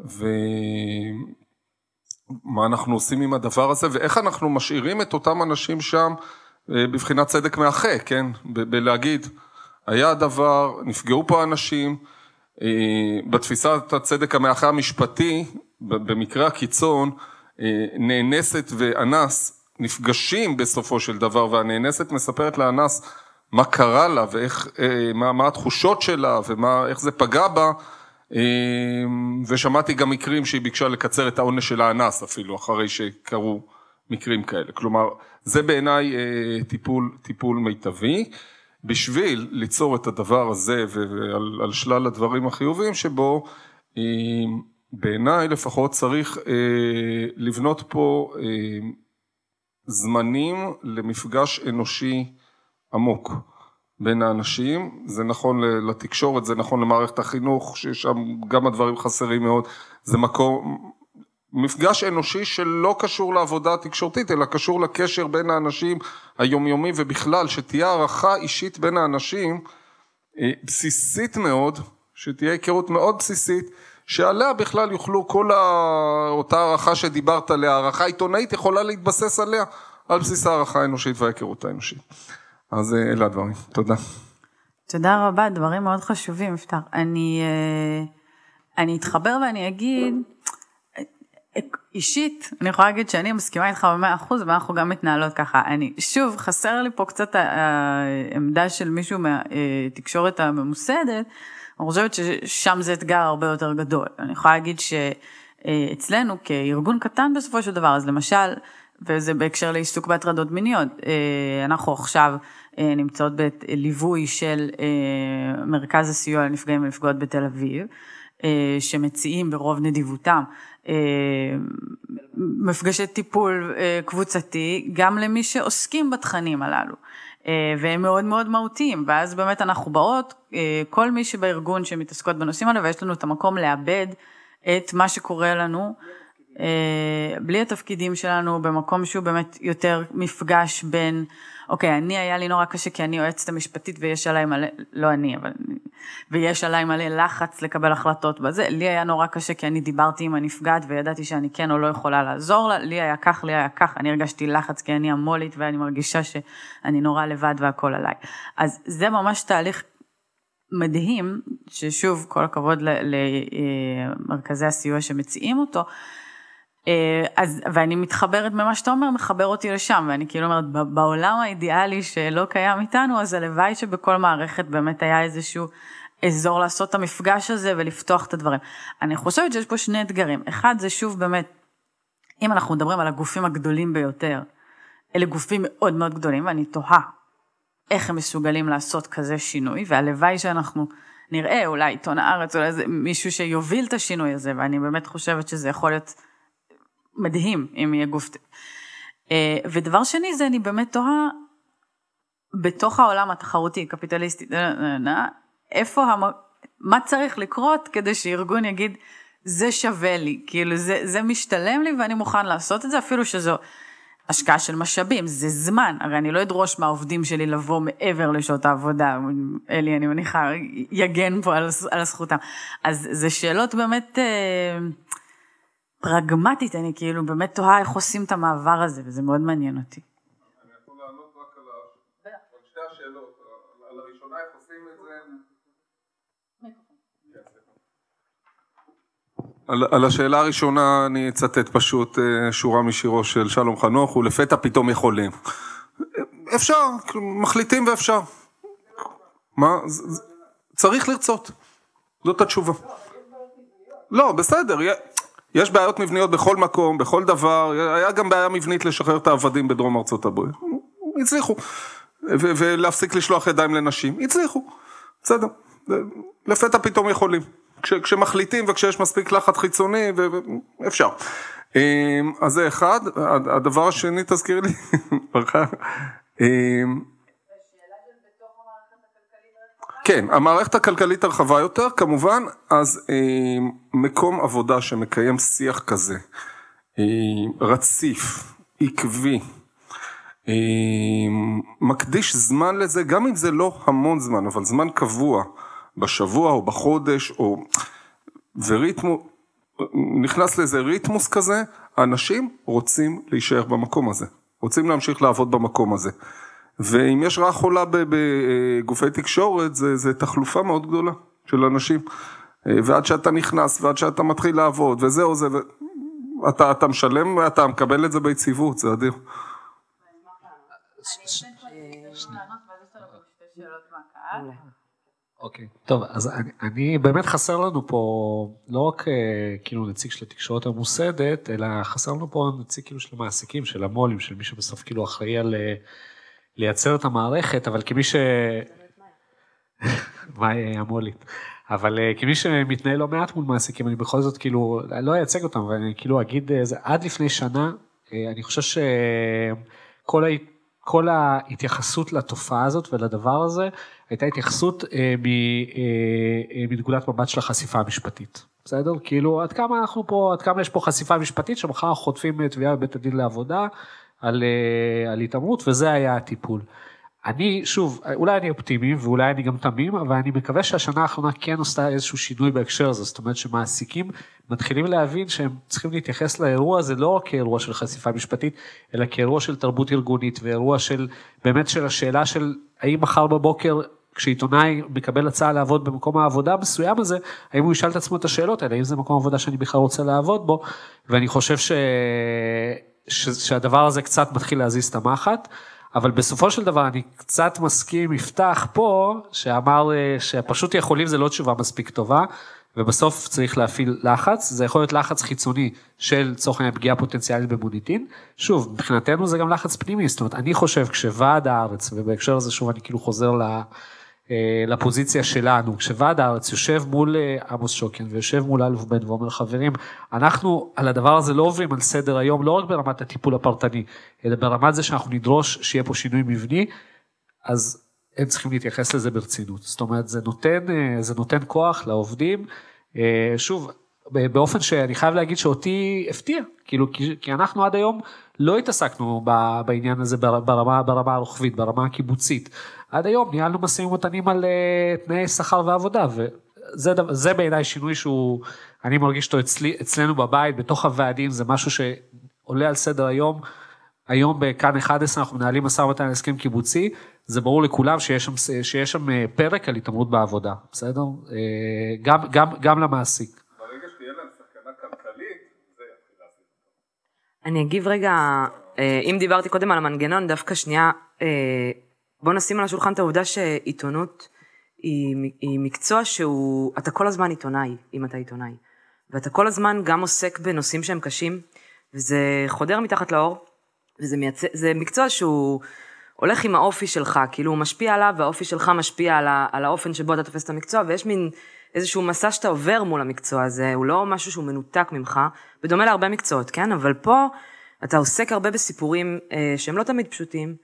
ומה אנחנו עושים עם הדבר הזה, ואיך אנחנו משאירים את אותם אנשים שם בבחינת צדק מאחה, כן? בלהגיד, היה הדבר, נפגעו פה אנשים, בתפיסת הצדק המאחה המשפטי, במקרה הקיצון, נאנסת ואנס נפגשים בסופו של דבר, והנאנסת מספרת לאנס מה קרה לה, ואיך, מה, מה התחושות שלה, ואיך זה פגע בה, ושמעתי גם מקרים שהיא ביקשה לקצר את העונש של האנס אפילו, אחרי שקרו מקרים כאלה. כלומר, זה בעיניי טיפול, טיפול מיטבי, בשביל ליצור את הדבר הזה, ועל על שלל הדברים החיובים שבו, בעיניי לפחות צריך לבנות פה זמנים למפגש אנושי עמוק בין האנשים. זה נכון לתקשורת, זה נכון למערכת החינוך, ששם גם הדברים חסרים מאוד. זה מקום, מפגש אנושי שלא קשור לעבודה התקשורתית, אלא קשור לקשר בין האנשים היומיומי, ובכלל שתהיה הערכה אישית בין האנשים, בסיסית מאוד, שתהיה היכרות מאוד בסיסית, שעליה בכלל יוכלו כל אותה הערכה שדיברת עליה, הערכה עיתונאית יכולה להתבסס עליה, על בסיס הערכה האנושית וההיכרות האנושית. אז אלה הדברים, תודה. תודה רבה, דברים מאוד חשובים, אפתח. אני, אני אתחבר ואני אגיד, אישית, אני יכולה להגיד שאני מסכימה איתך ב-מאה אחוז, ואנחנו גם מתנהלות ככה. אני, שוב, חסר לי פה קצת העמדה של מישהו מהתקשורת הממוסדת, אני חושבת ששם זה אתגר הרבה יותר גדול. אני יכולה להגיד שאצלנו כארגון קטן בסופו של דבר, אז למשל, וזה בהקשר לעיסוק בהטרדות מיניות, אנחנו עכשיו נמצאות בליווי של מרכז הסיוע לנפגעים ונפגעות בתל אביב, שמציעים ברוב נדיבותם מפגשי טיפול קבוצתי, גם למי שעוסקים בתכנים הללו. והם מאוד מאוד מהותיים, ואז באמת אנחנו באות, כל מי שבארגון שמתעסקות בנושאים האלה, ויש לנו את המקום לאבד את מה שקורה לנו, בלי התפקידים שלנו, במקום שהוא באמת יותר מפגש בין, אוקיי, אני היה לי נורא קשה, כי אני יועצת המשפטית, ויש עליי מלא, לא אני, אבל, ויש עליי מלא לחץ לקבל החלטות בזה, לי היה נורא קשה, כי אני דיברתי עם הנפגעת, וידעתי שאני כן או לא יכולה לעזור לה, לי היה כך, לי היה כך, אני הרגשתי לחץ, כי אני המולית, ואני מרגישה שאני נורא לבד, והכל עליי. אז זה ממש תהליך מדהים, ששוב, כל הכבוד למרכזי הסיוע שמציעים אותו, אז, ואני מתחברת ממה שאתה אומר, מחבר אותי לשם, ואני כאילו אומרת, בעולם האידיאלי שלא קיים איתנו, אז הלוואי שבכל מערכת באמת היה איזשהו אזור לעשות את המפגש הזה, ולפתוח את הדברים. אני חושבת שיש פה שני אתגרים, אחד זה שוב באמת, אם אנחנו מדברים על הגופים הגדולים ביותר, אלה גופים מאוד מאוד גדולים, ואני תוהה איך הם מסוגלים לעשות כזה שינוי, והלוואי שאנחנו נראה, אולי עיתון הארץ, אולי מישהו שיוביל את השינוי הזה, ואני באמת חושבת שזה יכול להיות מדהים, אם יהיה גוף. ודבר שני זה, אני באמת תוהה, בתוך העולם התחרותי, קפיטליסטי, איפה, מה צריך לקרות, כדי שארגון יגיד, זה שווה לי, כאילו זה, זה משתלם לי, ואני מוכן לעשות את זה, אפילו שזו השקעה של משאבים, זה זמן, הרי אני לא אדרוש מהעובדים שלי, לבוא מעבר לשעות העבודה, אלי, אני מניחה, יגן פה על, על הזכותם. אז זה שאלות באמת פרגמטית, אני כאילו באמת תוהה איך עושים את המעבר הזה, וזה מאוד מעניין אותי. אני יכול לענות רק על שתי השאלות, על הראשונה איך עושים את זה. על השאלה הראשונה אני אצטט פשוט שורה משירו של שלום חנוך, ולפתע פתאום יכולים. אפשר, מחליטים ואפשר. מה? צריך לרצות. זאת התשובה. לא, בסדר, יש בעיות מבניות בכל מקום, בכל דבר, היה גם בעיה מבנית לשחרר את העבדים בדרום ארצות הברית, הצליחו, ו- ולהפסיק לשלוח ידיים לנשים, הצליחו, בסדר, לפתע פתאום יכולים, כש- כשמחליטים וכשיש מספיק לחץ חיצוני, ו- ו- אפשר, אז זה אחד, הדבר השני תזכיר לי, ברכה, כן, המערכת הכלכלית הרחבה יותר, כמובן, אז מקום עבודה שמקיים שיח כזה, רציף, עקבי, מקדיש זמן לזה, גם אם זה לא המון זמן, אבל זמן קבוע, בשבוע או בחודש, או... וריתמו, נכנס לזה ריתמוס כזה, אנשים רוצים להישאר במקום הזה, רוצים להמשיך לעבוד במקום הזה. ואם יש רעה חולה בגופי תקשורת, זה, זה תחלופה מאוד גדולה של אנשים. ועד שאתה נכנס, ועד שאתה מתחיל לעבוד, וזהו זה, אתה, אתה משלם, ואתה מקבל את זה ביציבות, זה אדיר. אוקיי, טוב, אז אני באמת חסר לנו פה, לא רק כאילו נציג של התקשורת המוסדת, אלא חסר לנו פה נציג כאילו של המעסיקים, של המולים, של מי שבסוף כאילו אחראי על... לייצר את המערכת, אבל כמי ש... מה המולית? אבל כמי שמתנהל לא מעט מול מעסיקים, אני בכל זאת כאילו, לא אייצג אותם, ואני כאילו אגיד, עד לפני שנה, אני חושב שכל ההתייחסות לתופעה הזאת ולדבר הזה, הייתה התייחסות מנקודת מבט של החשיפה המשפטית. בסדר? כאילו, עד כמה אנחנו פה, עד כמה יש פה חשיפה משפטית, שמחר חוטפים תביעה בבית הדין לעבודה, על, על התאמרות, וזה היה הטיפול. אני, שוב, אולי אני אופטימי, ואולי אני גם תמים, אבל אני מקווה שהשנה האחרונה כן עושה איזשהו שינוי בהקשר הזה, זאת אומרת שמעסיקים מתחילים להבין שהם צריכים להתייחס לאירוע הזה, לא כאירוע של חשיפה משפטית, אלא כאירוע של תרבות ארגונית, ואירוע של, באמת של השאלה של, האם מחר בבוקר, כשעיתונאי מקבל הצעה לעבוד במקום העבודה מסוים הזה, האם הוא ישאל את עצמו את השאלות, אלא אם זה מקום עבודה שאני בכלל רוצה לעבוד בו, ואני חושב ש... שהדבר הזה קצת מתחיל להזיז את המחט, אבל בסופו של דבר אני קצת מסכים, יפתח פה, שאמר שפשוט יכולים זה לא תשובה מספיק טובה, ובסוף צריך להפעיל לחץ, זה יכול להיות לחץ חיצוני של צורך הפגיעה פוטנציאלית במוניטין, שוב, מבחינתנו זה גם לחץ פנימי, זאת אומרת, אני חושב כשוועד הארץ, ובהקשר הזה שוב אני כאילו חוזר ל... לפוזיציה שלנו, כשוועד הארץ יושב מול עמוס שוקן ויושב מול אלוף בן ואומר חברים, אנחנו על הדבר הזה לא עוברים על סדר היום, לא רק ברמת הטיפול הפרטני, אלא ברמת זה שאנחנו נדרוש שיהיה פה שינוי מבני, אז הם צריכים להתייחס לזה ברצינות, זאת אומרת זה נותן, זה נותן כוח לעובדים, שוב, באופן שאני חייב להגיד שאותי הפתיע, כאילו, כי, כי אנחנו עד היום לא התעסקנו בעניין הזה ברמה, ברמה הרוחבית, ברמה הקיבוצית, עד היום ניהלנו משאים ומתנים על תנאי שכר ועבודה, וזה זה בעיניי שינוי שהוא, אני מרגיש אותו אצלי, אצלנו בבית, בתוך הוועדים, זה משהו שעולה על סדר היום, היום בכאן אחת עשרה אנחנו מנהלים משא ומתן על הסכם קיבוצי, זה ברור לכולם שיש שם, שיש שם פרק על התעמרות בעבודה, בסדר? גם, גם, גם למעסיק. אני אגיב רגע, אם דיברתי קודם על המנגנון, דווקא שנייה, בוא נשים על השולחן את העובדה שעיתונות היא מקצוע שהוא, אתה כל הזמן עיתונאי, אם אתה עיתונאי, ואתה כל הזמן גם עוסק בנושאים שהם קשים, וזה חודר מתחת לאור, וזה מייצא, זה מקצוע שהוא הולך עם האופי שלך, כאילו הוא משפיע עליו, והאופי שלך משפיע על האופן שבו אתה תופס את המקצוע, ויש מין איזשהו מסע שאתה עובר מול המקצוע הזה, הוא לא משהו שהוא מנותק ממך, בדומה להרבה מקצועות, כן? אבל פה אתה עוסק הרבה בסיפורים שהם לא תמיד פשוטים,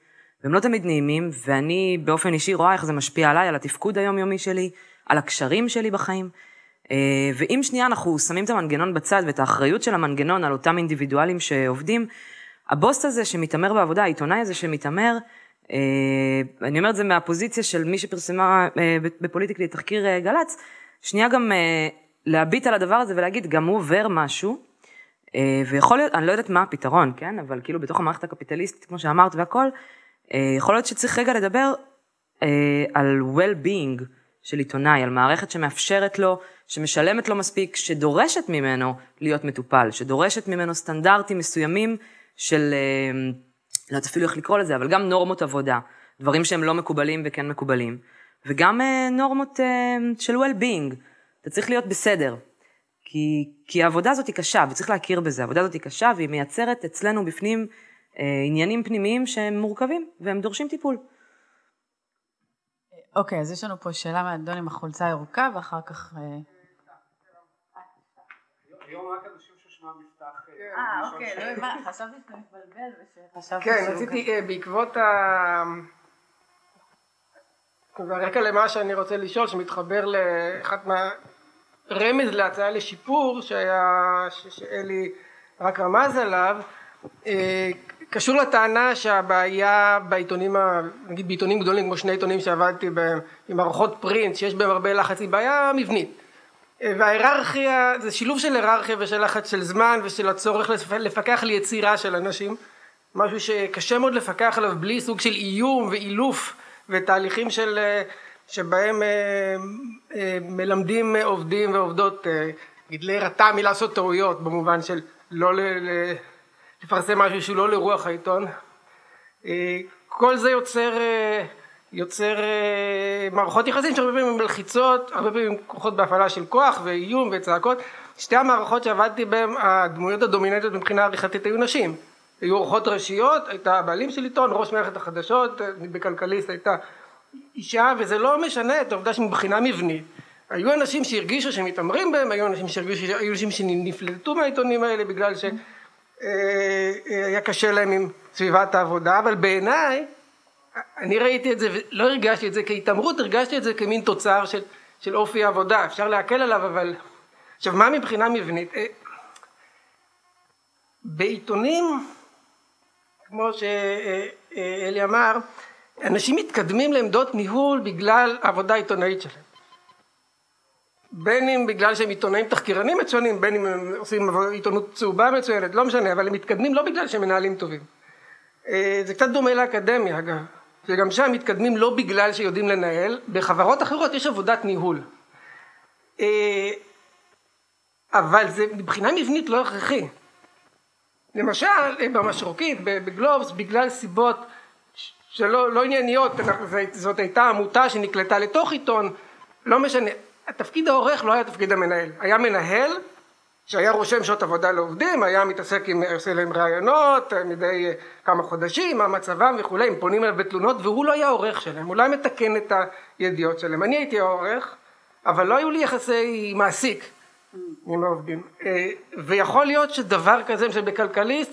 והם לא תמיד נעימים, ואני באופן אישי רואה איך זה משפיע עליי, על התפקוד היומיומי שלי, על הקשרים שלי בחיים, ואם שנייה אנחנו שמים את המנגנון בצד, ואת האחריות של המנגנון על אותם אינדיבידואלים שעובדים, הבוס הזה שמתאמר בעבודה, העיתונאי הזה שמתאמר, אני אומרת זה מהפוזיציה של מי שפרסמה בפוליטיקלי תחקיר גלץ, שנייה גם להביט על הדבר הזה ולהגיד, גם הוא עובר משהו, ויכול להיות, אני לא יודעת מה הפתרון, כן? אבל כאילו בתוך המערכת הקפיטליסטית, כמו שאמרת והכל, יכול להיות שצריך רגע לדבר על well-being של עיתונאי, על מערכת שמאפשרת לו, שמשלמת לו מספיק, שדורשת ממנו להיות מטופל, שדורשת ממנו סטנדרטים מסוימים של, לא יודעת אפילו איך לקרוא לזה, אבל גם נורמות עבודה, דברים שהם לא מקובלים וכן מקובלים. וגם נורמות של well-being, אתה צריך להיות בסדר, כי, כי העבודה הזאת היא קשה, וצריך להכיר בזה, העבודה הזאת היא קשה, והיא מייצרת אצלנו בפנים עניינים פנימיים שהם מורכבים, והם דורשים טיפול. אוקיי, אז יש לנו פה שאלה מהאדון עם החולצה הירוקה, ואחר כך... היום רק אנשים ששמע מבטח... אה, אוקיי, לא הבא, חשבתי שאתה מתבלבל, ושחשבתי... כן, רציתי, בעקבות ה... והרקע למה שאני רוצה לשאול שמתחבר לאחת מהרמז להצעה לשיפור שהיה שאלי רק רמז עליו, קשור לטענה שהבעיה בעיתונים, נגיד בעיתונים גדולים כמו שני עיתונים שעבדתי בהם עם ערכות פרינט שיש בהם הרבה לחץ, היא בעיה מבנית, וההיררכיה זה שילוב של היררכיה ושל לחץ של זמן ושל הצורך לפקח ליצירה של אנשים, משהו שקשה מאוד לפקח עליו בלי סוג של איום ואילוף ותהליכים של שבהם מלמדים עובדים ועובדות גדלי רטה מלעשות טעויות, במובן של לא ל... לפרסם משהו שהוא לא לרוח העיתון. כל זה יוצר, יוצר מערכות יחסים שהרבה פעמים הם מלחיצות, הרבה פעמים כוחות בהפעלה של כוח ואיום וצעקות. שתי המערכות שעבדתי בהן, הדמויות הדומיננטיות מבחינה עריכתית היו נשים. היו עורכות ראשיות, הייתה הבעלים של עיתון, ראש מערכת החדשות, בכלכליסט הייתה אישה, וזה לא משנה את העובדה שמבחינה מבנית. היו אנשים שהרגישו שמתאמרים בהם, היו אנשים שהרגישו, היו אנשים שנפלטו מהעיתונים האלה בגלל ש... היה קשה להם עם סביבת העבודה, אבל בעיניי אני ראיתי את זה ולא הרגשתי את זה כהתאמרות, הרגשתי את זה כמין תוצר של, של אופי העבודה, אפשר להקל עליו. אבל עכשיו מה מבחינה מבנית בעיתונים, כמו שאלי אמר, אנשים מתקדמים לעמדות ניהול בגלל העבודה העיתונאית שלהם, בין אם בגלל שהם עיתונאים תחקירנים מצוינים, בין אם הם עושים עיתונות צהובה מצוינת, לא משנה, אבל הם מתקדמים לא בגלל שהם מנהלים טובים. זה קצת דומה לאקדמיה אגב, שגם שם מתקדמים לא בגלל שיודעים לנהל, בחברות אחרות יש עבודת ניהול. אבל זה מבחינה מבנית לא הכרחי. למשל, במשרוקית, בגלובס, בגלל סיבות שלא לא ענייניות, זאת הייתה עמותה שנקלטה לתוך עיתון, לא משנה. התפקיד העורך לא היה תפקיד המנהל, היה מנהל שהיה רושם שעות עבודה לעובדים, היה מתעסק עם, עושה להם רעיונות מדי כמה חודשים, מה מצבם וכו', הם פונים אליו בתלונות, והוא לא היה העורך שלהם, הוא לא היה מתקן את הידיעות שלהם. אני הייתי העורך, אבל לא היו לי יחסי מעסיק עם העובדים, ויכול להיות שדבר כזה שבכלכליסט,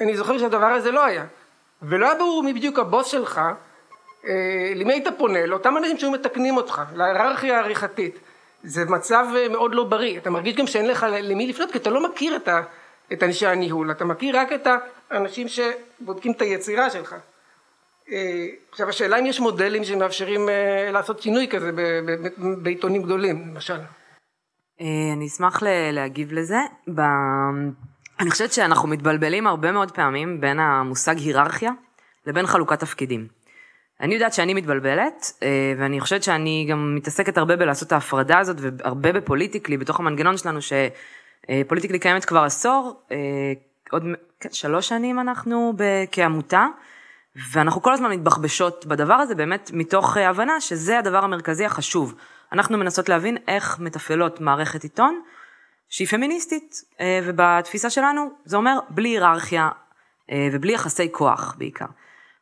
אני זוכר שהדבר הזה לא היה, ולא היה ברור מי בדיוק הבוס שלך, למי היית פונה, לאותם אנשים שהיו מתקנים אותך, להיררכיה העריכתית. זה מצב מאוד לא בריא, אתה מרגיש גם שאין לך למי לפנות, כי אתה לא מכיר את, ה, את אנשי הניהול, אתה מכיר רק את האנשים שבודקים את היצירה שלך. עכשיו השאלה אם יש מודלים שמאפשרים לעשות שינוי כזה בעיתונים גדולים למשל. אני אשמח להגיב לזה. אני חושבת שאנחנו מתבלבלים הרבה מאוד פעמים בין המושג היררכיה לבין חלוקת תפקידים. אני יודעת שאני מתבלבלת, ואני חושבת שאני גם מתעסקת הרבה בלעשות את ההפרדה הזאת, והרבה בפוליטיקלי, בתוך המנגנון שלנו, שפוליטיקלי קיימת כבר עשור, עוד שלוש שנים אנחנו כעמותה, ואנחנו כל הזמן מתבחבשות בדבר הזה, באמת מתוך הבנה שזה הדבר המרכזי החשוב. אנחנו מנסות להבין איך מתפעלות מערכת עיתון, שהיא פמיניסטית, ובתפיסה שלנו זה אומר בלי היררכיה, ובלי יחסי כוח בעיקר.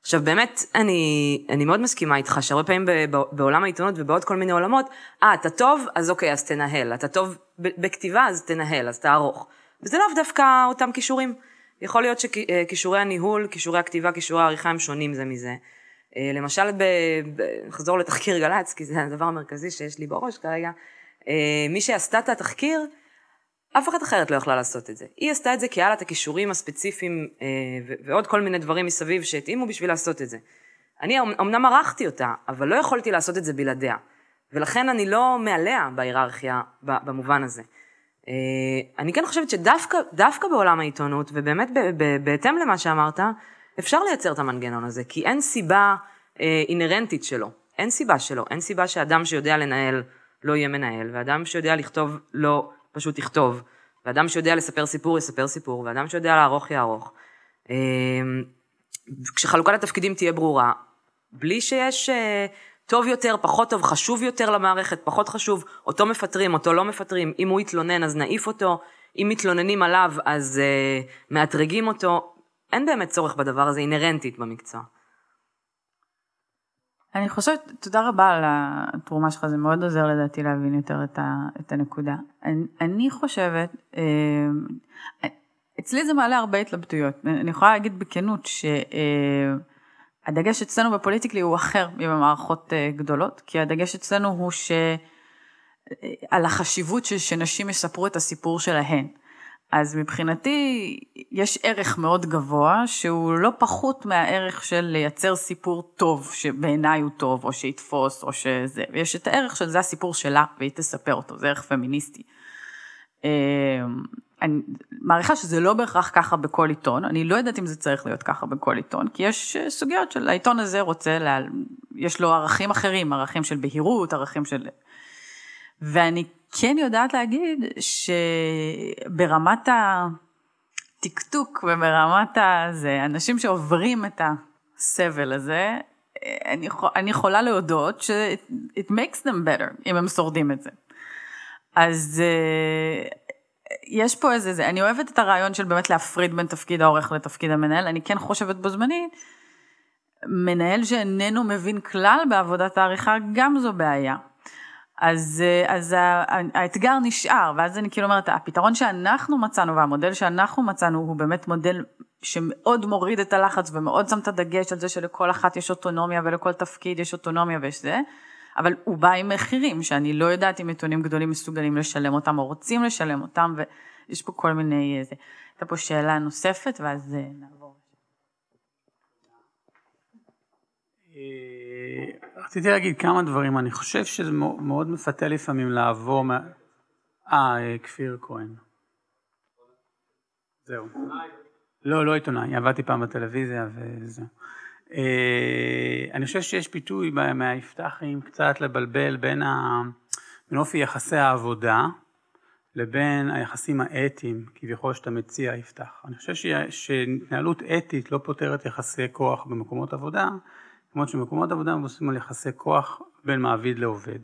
עכשיו באמת אני, אני מאוד מסכימה איתך שהרבה פעמים בעולם העיתונות ובעוד כל מיני עולמות, אה אתה טוב אז אוקיי אז תנהל, אתה טוב בכתיבה אז תנהל, אז תערוך. וזה לא דווקא אותם כישורים, יכול להיות שכישורי הניהול, כישורי הכתיבה, כישורי העריכה הם שונים זה מזה. למשל נחזור לתחקיר גלץ, כי זה הדבר המרכזי שיש לי בראש כרגע, מי שעשתה את התחקיר, אף אחת אחרת לא יכלה לעשות את זה. היא עשתה את זה כי היה לה את הכישורים הספציפיים ועוד כל מיני דברים מסביב שהתאימו בשביל לעשות את זה. אני אמנם ערכתי אותה, אבל לא יכולתי לעשות את זה בלעדיה. ולכן אני לא מעליה בהיררכיה במובן הזה. אני כן חושבת שדווקא בעולם העיתונות, ובאמת בהתאם למה שאמרת, אפשר לייצר את המנגנון הזה, כי אין סיבה אינרנטית שלו. אין סיבה שלו. אין סיבה שאדם שיודע לנהל לא יהיה מנהל, ואדם שיודע לכתוב לא... פשוט תכתוב, ואדם שיודע לספר סיפור יספר סיפור, ואדם שיודע לערוך יערוך. כשחלוקת התפקידים תהיה ברורה, בלי שיש טוב יותר, פחות טוב, חשוב יותר למערכת, פחות חשוב, אותו מפטרים, אותו לא מפטרים, אם הוא יתלונן אז נעיף אותו, אם מתלוננים עליו אז מאתרגים אותו, אין באמת צורך בדבר הזה, אינרנטית במקצוע. אני חושבת, תודה רבה על התרומה שלך, זה מאוד עוזר לדעתי להבין יותר את, ה, את הנקודה. אני, אני חושבת, אצלי זה מעלה הרבה התלבטויות, אני יכולה להגיד בכנות, הדגש אצלנו בפוליטיקלי הוא אחר מבמערכות גדולות, כי הדגש אצלנו הוא ש... על החשיבות ש... שנשים יספרו את הסיפור שלהן. אז מבחינתי יש ערך מאוד גבוה, שהוא לא פחות מהערך של לייצר סיפור טוב, שבעיניי הוא טוב, או שיתפוס, או שזה. ויש את הערך של זה הסיפור שלה, והיא תספר אותו, זה ערך פמיניסטי. אני מעריכה שזה לא בהכרח ככה בכל עיתון, אני לא יודעת אם זה צריך להיות ככה בכל עיתון, כי יש סוגיות של העיתון הזה רוצה, לה... יש לו ערכים אחרים, ערכים של בהירות, ערכים של... ואני כן יודעת להגיד שברמת התקתוק וברמת הזה, אנשים שעוברים את הסבל הזה, אני, אני יכולה להודות ש- it makes them better, אם הם שורדים את זה. אז יש פה איזה זה, אני אוהבת את הרעיון של באמת להפריד בין תפקיד העורך לתפקיד המנהל, אני כן חושבת בו זמנית, מנהל שאיננו מבין כלל בעבודת העריכה, גם זו בעיה. אז, אז האתגר נשאר, ואז אני כאילו אומרת, הפתרון שאנחנו מצאנו, והמודל שאנחנו מצאנו, הוא באמת מודל שמאוד מוריד את הלחץ, ומאוד שם את הדגש על זה שלכל אחת יש אוטונומיה, ולכל תפקיד יש אוטונומיה ויש זה, אבל הוא בא עם מחירים, שאני לא יודעת אם עיתונים גדולים מסוגלים לשלם אותם, או רוצים לשלם אותם, ויש פה כל מיני איזה. הייתה פה שאלה נוספת, ואז נעבור. רציתי להגיד כמה דברים, אני חושב שזה מאוד מפתה לפעמים לעבור, אה, כפיר כהן. זהו. לא, לא עיתונאי, עבדתי פעם בטלוויזיה וזהו. אני חושב שיש פיתוי מההפתחים קצת לבלבל בין אופי יחסי העבודה לבין היחסים האתיים, כביכול שאתה מציע יפתח. אני חושב שהתנהלות אתית לא פותרת יחסי כוח במקומות עבודה, כמו שמקומות עבודה מבוססים על יחסי כוח בין מעביד לעובד.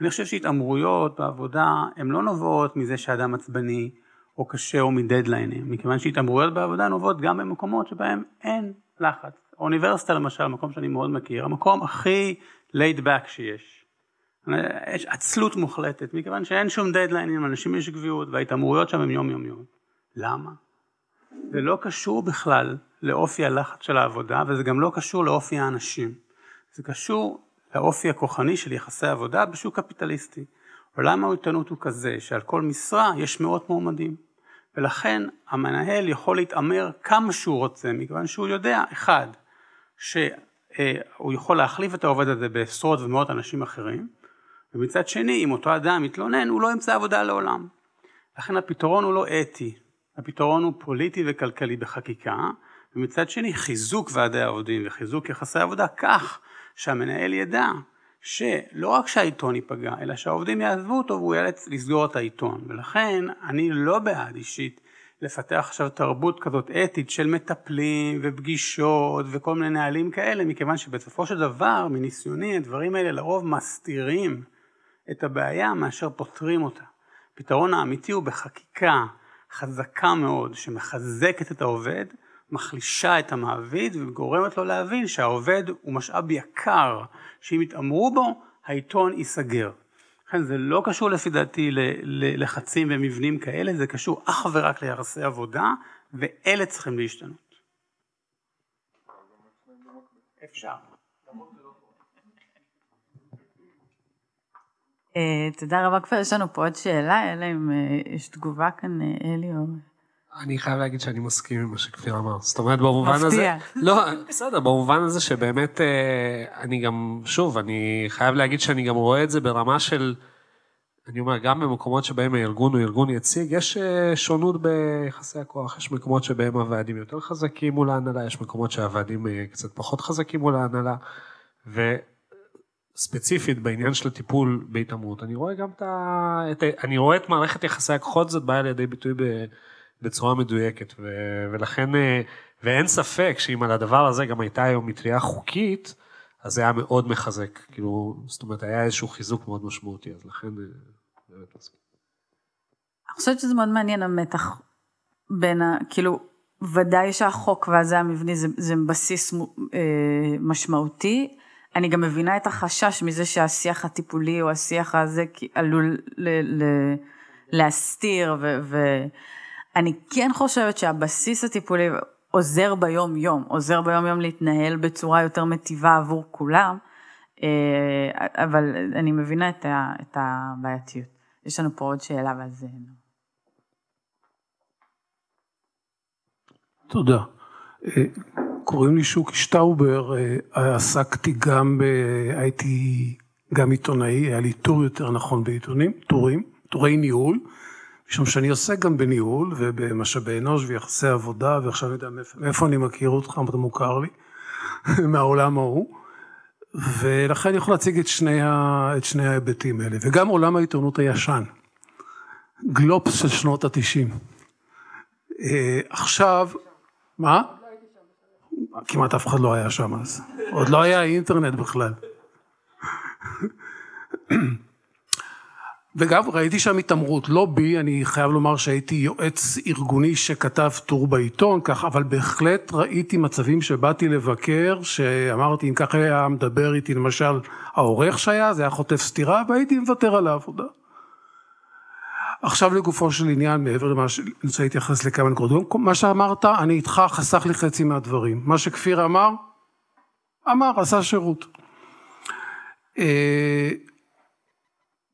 אני חושב שהתאמרויות בעבודה הן לא נובעות מזה שאדם עצבני או קשה או מדדליינים, מכיוון שהתאמרויות בעבודה נובעות גם במקומות שבהם אין לחץ. אוניברסיטה למשל, מקום שאני מאוד מכיר, המקום הכי laid back שיש. יש עצלות מוחלטת, מכיוון שאין שום דדליינים, אנשים יש גביעות, וההתאמרויות שם הם יום יום יום. למה? זה לא קשור בכלל לאופי הלחץ של העבודה, וזה גם לא קשור לאופי האנשים. זה קשור לאופי הכוחני של יחסי העבודה בשוק קפיטליסטי. עולם העיתונות הוא כזה, שעל כל משרה יש מאות מועמדים. ולכן המנהל יכול להתאמר כמה שהוא רוצה, מכיוון שהוא יודע, אחד, שהוא יכול להחליף את העובד הזה בעשרות ומאות אנשים אחרים, ומצד שני, אם אותו אדם מתלונן, הוא לא ימצא עבודה לעולם. לכן הפתרון הוא לא אתי, הפתרון הוא פוליטי וכלכלי בחקיקה, ומצד שני, חיזוק ועדי העובדים וחיזוק יחסי עבודה, כך שהמנהל ידע שלא רק שהעיתון ייפגע, אלא שהעובדים יעזבו אותו והוא ילץ לסגור את העיתון. ולכן אני לא בעד אישית לפתח עכשיו תרבות כזאת אתית של מטפלים ופגישות וכל מיני נהלים כאלה, מכיוון שבסופו של דבר, מניסיוני, הדברים האלה לרוב מסתירים את הבעיה מאשר פותרים אותה. הפתרון האמיתי הוא בחקיקה חזקה מאוד שמחזקת את העובד, מחלישה את המעביד וגורמת לו להבין שהעובד הוא משאב יקר, שאם יתאמרו בו, העיתון ייסגר. לכן זה לא קשור לפי דעתי ללחצים ומבנים כאלה, זה קשור אך ורק ליחסי עבודה, ואלה צריכים להשתנות. אפשר. תודה רבה כפר, יש לנו פה עוד שאלה, אלא אם יש תגובה כאן אלי או... אני חייב להגיד שאני מסכים עם מה שכפיר אמר, זאת אומרת במובן הזה, לא, בסדר, במובן הזה שבאמת אני גם, שוב, אני חייב להגיד שאני גם רואה את זה ברמה של, אני אומר, גם במקומות שבהם הארגון הוא ארגון יציג, יש שונות ביחסי הכוח, יש מקומות שבהם הוועדים יותר חזקים מול ההנהלה, יש מקומות שהוועדים קצת פחות חזקים מול ההנהלה, וספציפית בעניין של הטיפול בהתאמרות, אני רואה גם את ה... אני רואה את מערכת יחסי הכוחות, זאת באה לידי ביטוי ב... בצורה מדויקת, ולכן, ואין ספק שאם על הדבר הזה גם הייתה היום מטריה חוקית, אז זה היה מאוד מחזק, כאילו, זאת אומרת, היה איזשהו חיזוק מאוד משמעותי, אז לכן, באמת מסכים. אני חושבת שזה מאוד מעניין, המתח בין, כאילו, ודאי שהחוק והזה המבני, זה בסיס משמעותי, אני גם מבינה את החשש מזה שהשיח הטיפולי, או השיח הזה, עלול להסתיר, ו... אני כן חושבת שהבסיס הטיפולי עוזר ביום יום, עוזר ביום יום להתנהל בצורה יותר מטיבה עבור כולם, אבל אני מבינה את הבעייתיות. יש לנו פה עוד שאלה ואז... תודה. קוראים לי שוקי שטאובר, עסקתי גם, הייתי גם עיתונאי, היה לי טור יותר נכון בעיתונים, טורים, טורי ניהול, משום שאני עושה גם בניהול ובמשאבי אנוש ויחסי עבודה, ועכשיו אני יודע מאיפה אני מכיר אותך, אתה מוכר לי, מהעולם ההוא, ולכן אני יכול להציג את שני, ה... את שני ההיבטים האלה, וגם עולם העיתונות הישן, גלופס של שנות התשעים. עכשיו, מה? כמעט אף אחד לא היה שם אז, עוד לא היה אינטרנט בכלל. וגם ראיתי שם התאמרות, לא בי, אני חייב לומר שהייתי יועץ ארגוני שכתב טור בעיתון, כך, אבל בהחלט ראיתי מצבים שבאתי לבקר, שאמרתי, אם ככה היה מדבר איתי, למשל, העורך שהיה, זה היה חוטף סתירה, והייתי מוותר על העבודה. עכשיו לגופו של עניין, מעבר למה שאני רוצה להתייחס לכמה נקודות, מה שאמרת, אני איתך, חסך לי חצי מהדברים. מה שכפיר אמר, אמר, עשה שירות.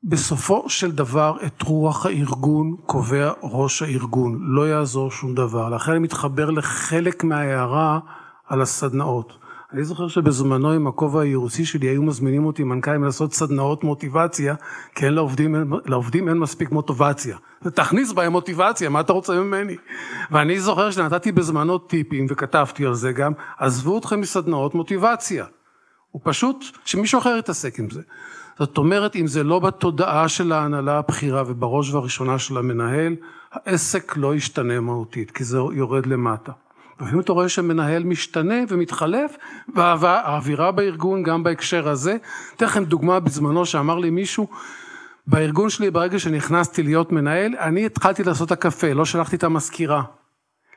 בסופו של דבר את רוח הארגון קובע ראש הארגון, לא יעזור שום דבר, לכן אני מתחבר לחלק מההערה על הסדנאות. אני זוכר שבזמנו עם הכובע הירוסי שלי היו מזמינים אותי מנכ"לים לעשות סדנאות מוטיבציה, כי אין לעובדים, לעובדים אין מספיק מוטיבציה, תכניס בהם מוטיבציה, מה אתה רוצה ממני? ואני זוכר שנתתי בזמנו טיפים וכתבתי על זה גם, עזבו אתכם מסדנאות מוטיבציה, הוא פשוט שמישהו אחר יתעסק עם זה. זאת אומרת, אם זה לא בתודעה של ההנהלה הבכירה ובראש והראשונה של המנהל, העסק לא ישתנה מהותית, כי זה יורד למטה. לפעמים אתה רואה שמנהל משתנה ומתחלף, והאווירה בארגון גם בהקשר הזה. אתן לכם דוגמה בזמנו שאמר לי מישהו, בארגון שלי ברגע שנכנסתי להיות מנהל, אני התחלתי לעשות את הקפה, לא שלחתי את המזכירה.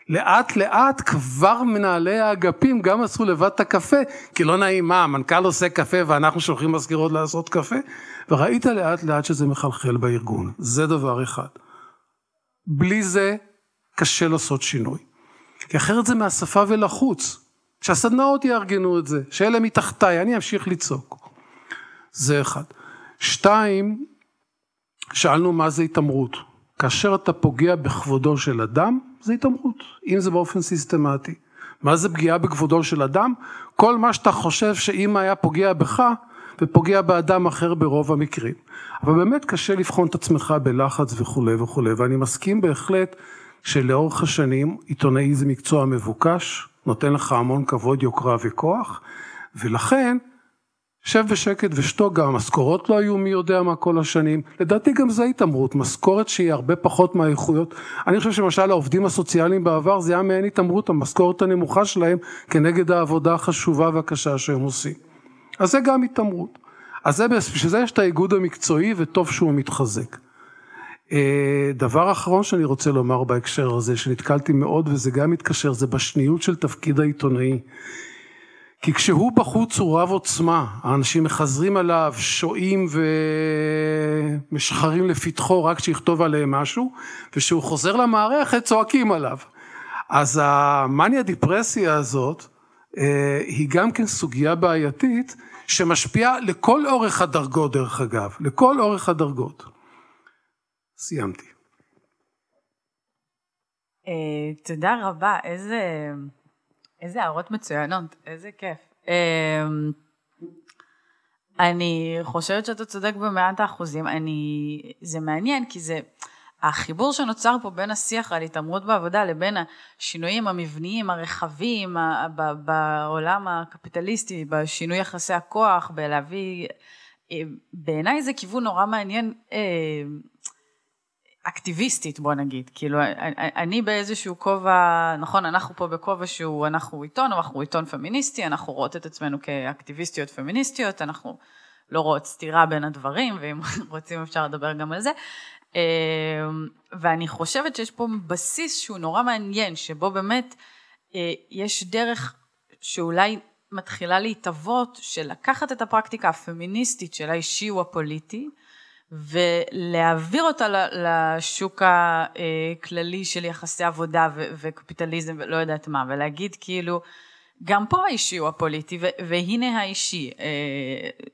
לאט לאט כבר מנהלי האגפים גם עשו לבד את הקפה, כי לא נעים מה, המנכ"ל עושה קפה ואנחנו שולחים מזכירות לעשות קפה, וראית לאט לאט שזה מחלחל בארגון, זה דבר אחד. בלי זה קשה לעשות שינוי, כי אחרת זה מהשפה ולחוץ, שהסדנאות יארגנו את זה, שאלה מתחתיי, אני אמשיך לצעוק. זה אחד. שתיים, שאלנו מה זה התאמרות, כאשר אתה פוגע בכבודו של אדם, זה התאמרות, אם זה באופן סיסטמטי. מה זה פגיעה בכבודו של אדם? כל מה שאתה חושב שאמא היה פוגע בך, ופוגע באדם אחר ברוב המקרים. אבל באמת קשה לבחון את עצמך בלחץ וכו' וכו'. ואני מסכים בהחלט שלאורך השנים, עיתונאי זה מקצוע מבוקש, נותן לך המון כבוד, יוקרה וכוח, ולכן, שב בשקט ושתוק, גם המשכורות לא היו מי יודע מה כל השנים, לדעתי גם זה התאמרות, משכורת שהיא הרבה פחות מהאיכויות, אני חושב שמשל העובדים הסוציאליים בעבר זה היה מעין התאמרות, המשכורת הנמוכה שלהם כנגד העבודה החשובה והקשה שהם עושים, אז זה גם התאמרות, אז זה בשביל זה יש את האיגוד המקצועי וטוב שהוא מתחזק. דבר אחרון שאני רוצה לומר בהקשר הזה, שנתקלתי מאוד וזה גם מתקשר, זה בשניות של תפקיד העיתונאי, כי כשהוא בחוץ הוא רב עוצמה, האנשים מחזרים עליו, שועים ומשחרים לפתחו רק שיכתוב עליהם משהו, ושהוא חוזר למערכת צועקים עליו. אז המניה דיפרסיה הזאת, היא גם כן סוגיה בעייתית, שמשפיעה לכל אורך הדרגות דרך אגב, לכל אורך הדרגות. סיימתי. תודה רבה, איזה... איזה הערות מצוינות, איזה כיף. אני חושבת שאתה צודק במעט האחוזים, אני, זה מעניין כי זה, החיבור שנוצר פה בין השיח על התאמרות בעבודה לבין השינויים המבניים, הרחבים, בעולם הקפיטליסטי, בשינוי יחסי הכוח, בלהביא, בעיניי זה כיוון נורא מעניין, אקטיביסטית בוא נגיד, כאילו אני באיזשהו כובע, נכון אנחנו פה בכובע שהוא, אנחנו עיתון, אנחנו עיתון פמיניסטי, אנחנו רואות את עצמנו כאקטיביסטיות פמיניסטיות, אנחנו לא רואות סתירה בין הדברים, ואם רוצים אפשר לדבר גם על זה, ואני חושבת שיש פה בסיס שהוא נורא מעניין, שבו באמת יש דרך שאולי מתחילה להתאבות, של לקחת את הפרקטיקה הפמיניסטית של האישי והפוליטי, ולהעביר אותה לשוק הכללי של יחסי עבודה וקפיטליזם ולא יודעת מה, ולהגיד כאילו, גם פה האישי הוא הפוליטי, והנה האישי,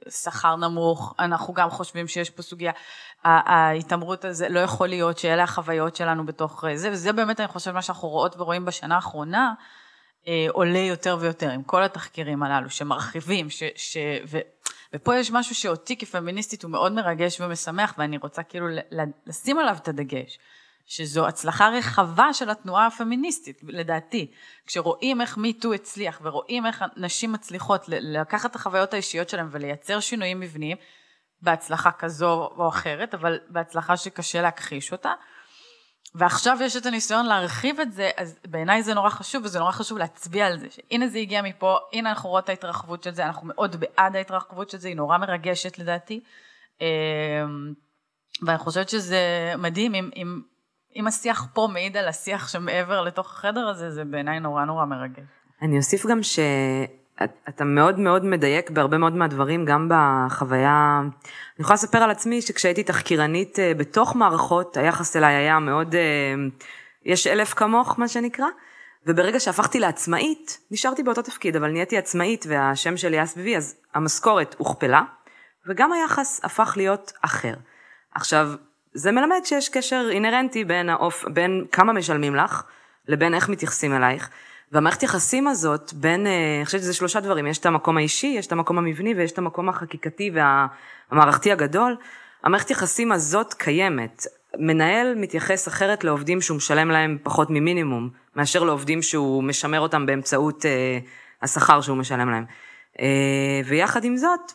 שכר נמוך, אנחנו גם חושבים שיש פה סוגיה, ההתאמרות הזה לא יכול להיות, שאלה החוויות שלנו בתוך זה, וזה באמת אני חושבת מה שאנחנו רואות ורואים בשנה האחרונה, עולה יותר ויותר, עם כל התחקירים הללו, שמרחיבים, ש, ש, ו, ופה יש משהו שאותי כפמיניסטית הוא מאוד מרגש ומשמח, ואני רוצה כאילו לשים עליו את הדגש, שזו הצלחה רחבה של התנועה הפמיניסטית, לדעתי, כשרואים איך מיטו הצליח, ורואים איך נשים מצליחות לקחת את החוויות האישיות שלהם, ולייצר שינויים מבניים, בהצלחה כזו או אחרת, אבל בהצלחה שקשה להכחיש אותה, ועכשיו יש את הניסיון להרחיב את זה, אז בעיניי זה נורא חשוב, וזה נורא חשוב להצביע על זה, שהנה זה הגיע מפה, הנה אנחנו רואות ההתרחבות של זה, אנחנו מאוד בעד ההתרחבות של זה, היא נורא מרגשת לדעתי, ואני חושבת שזה מדהים, אם, אם, אם השיח פה מעיד על השיח שמעבר לתוך החדר הזה, זה בעיניי נורא נורא מרגש. אני אוסיף גם שאתה מאוד מאוד מדייק בהרבה מאוד מהדברים, גם בחוויה, אני יכולה לספר על עצמי שכשהייתי תחקירנית בתוך מערכות, היחס אליי היה מאוד, יש אלף כמוך מה שנקרא, וברגע שהפכתי לעצמאית, נשארתי באותו תפקיד, אבל נהייתי עצמאית והשם שלי אסביבי, אז המשכורת הוכפלה, וגם היחס הפך להיות אחר. עכשיו, זה מלמד שיש קשר אינרנטי בין, האופ... בין כמה משלמים לך, לבין איך מתייחסים אלייך, והמערכת יחסים הזאת בין, אני חושבת שזה שלושה דברים, יש את המקום האישי, יש את המקום המבני, ויש את המקום החקיקתי והמערכתי הגדול, המערכת יחסים הזאת קיימת, מנהל מתייחס אחרת לעובדים שהוא משלם להם פחות ממינימום, מאשר לעובדים שהוא משמר אותם באמצעות אה, השכר שהוא משלם להם, אה, ויחד עם זאת,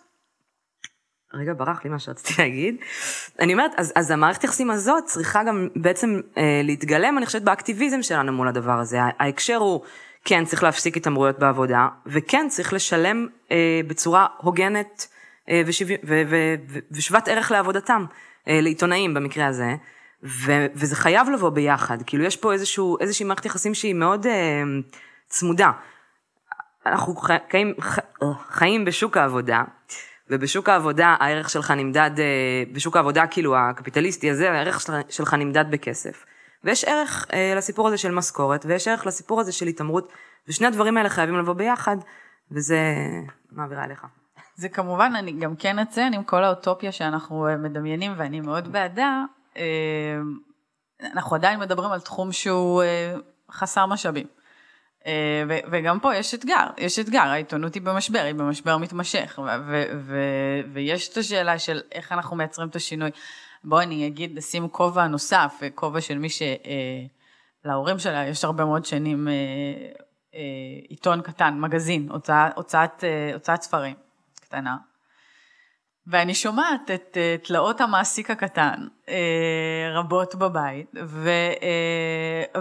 רגע, ברח לי מה שרציתי להגיד. אני אומרת, אז, אז המערכת יחסים הזאת צריכה גם בעצם אה, להתגלם, אני חושבת, באקטיביזם שלנו מול הדבר הזה. ההקשר הוא, כן, צריך להפסיק התאמרויות בעבודה, וכן, צריך לשלם אה, בצורה הוגנת אה, ושו... ו- ו- ו- ושוות ערך לעבודתם, אה, לעיתונאים במקרה הזה, ו- וזה חייב לבוא ביחד. כאילו, יש פה איזשהו, איזושהי מערכת יחסים שהיא מאוד אה, צמודה. אנחנו חיים, חיים בשוק העבודה, ובשוק העבודה, הערך שלך נמדד, בשוק העבודה, כאילו, הקפיטליסטי הזה, הערך שלך נמדד בכסף. ויש ערך לסיפור הזה של משכורת, ויש ערך לסיפור הזה של התאמרות, ושני הדברים האלה חייבים לבוא ביחד, וזה מעבירה אליך. זה כמובן, אני גם כן אציין, עם כל האוטופיה שאנחנו מדמיינים, ואני מאוד בעדה, אנחנו עדיין מדברים על תחום שהוא חסר משאבים. וגם פה יש אתגר, יש אתגר, העיתונות היא במשבר, היא במשבר מתמשך, ויש את השאלה של איך אנחנו מייצרים את השינוי. בואו אני אגיד, לשים כובע נוסף, כובע של מי שלהורים שלה, יש הרבה מאוד שנים עיתון קטן, מגזין, הוצאת ספרים קטנה. ואני שומעת את תלאות המעסיק הקטן, רבות בבית, ו,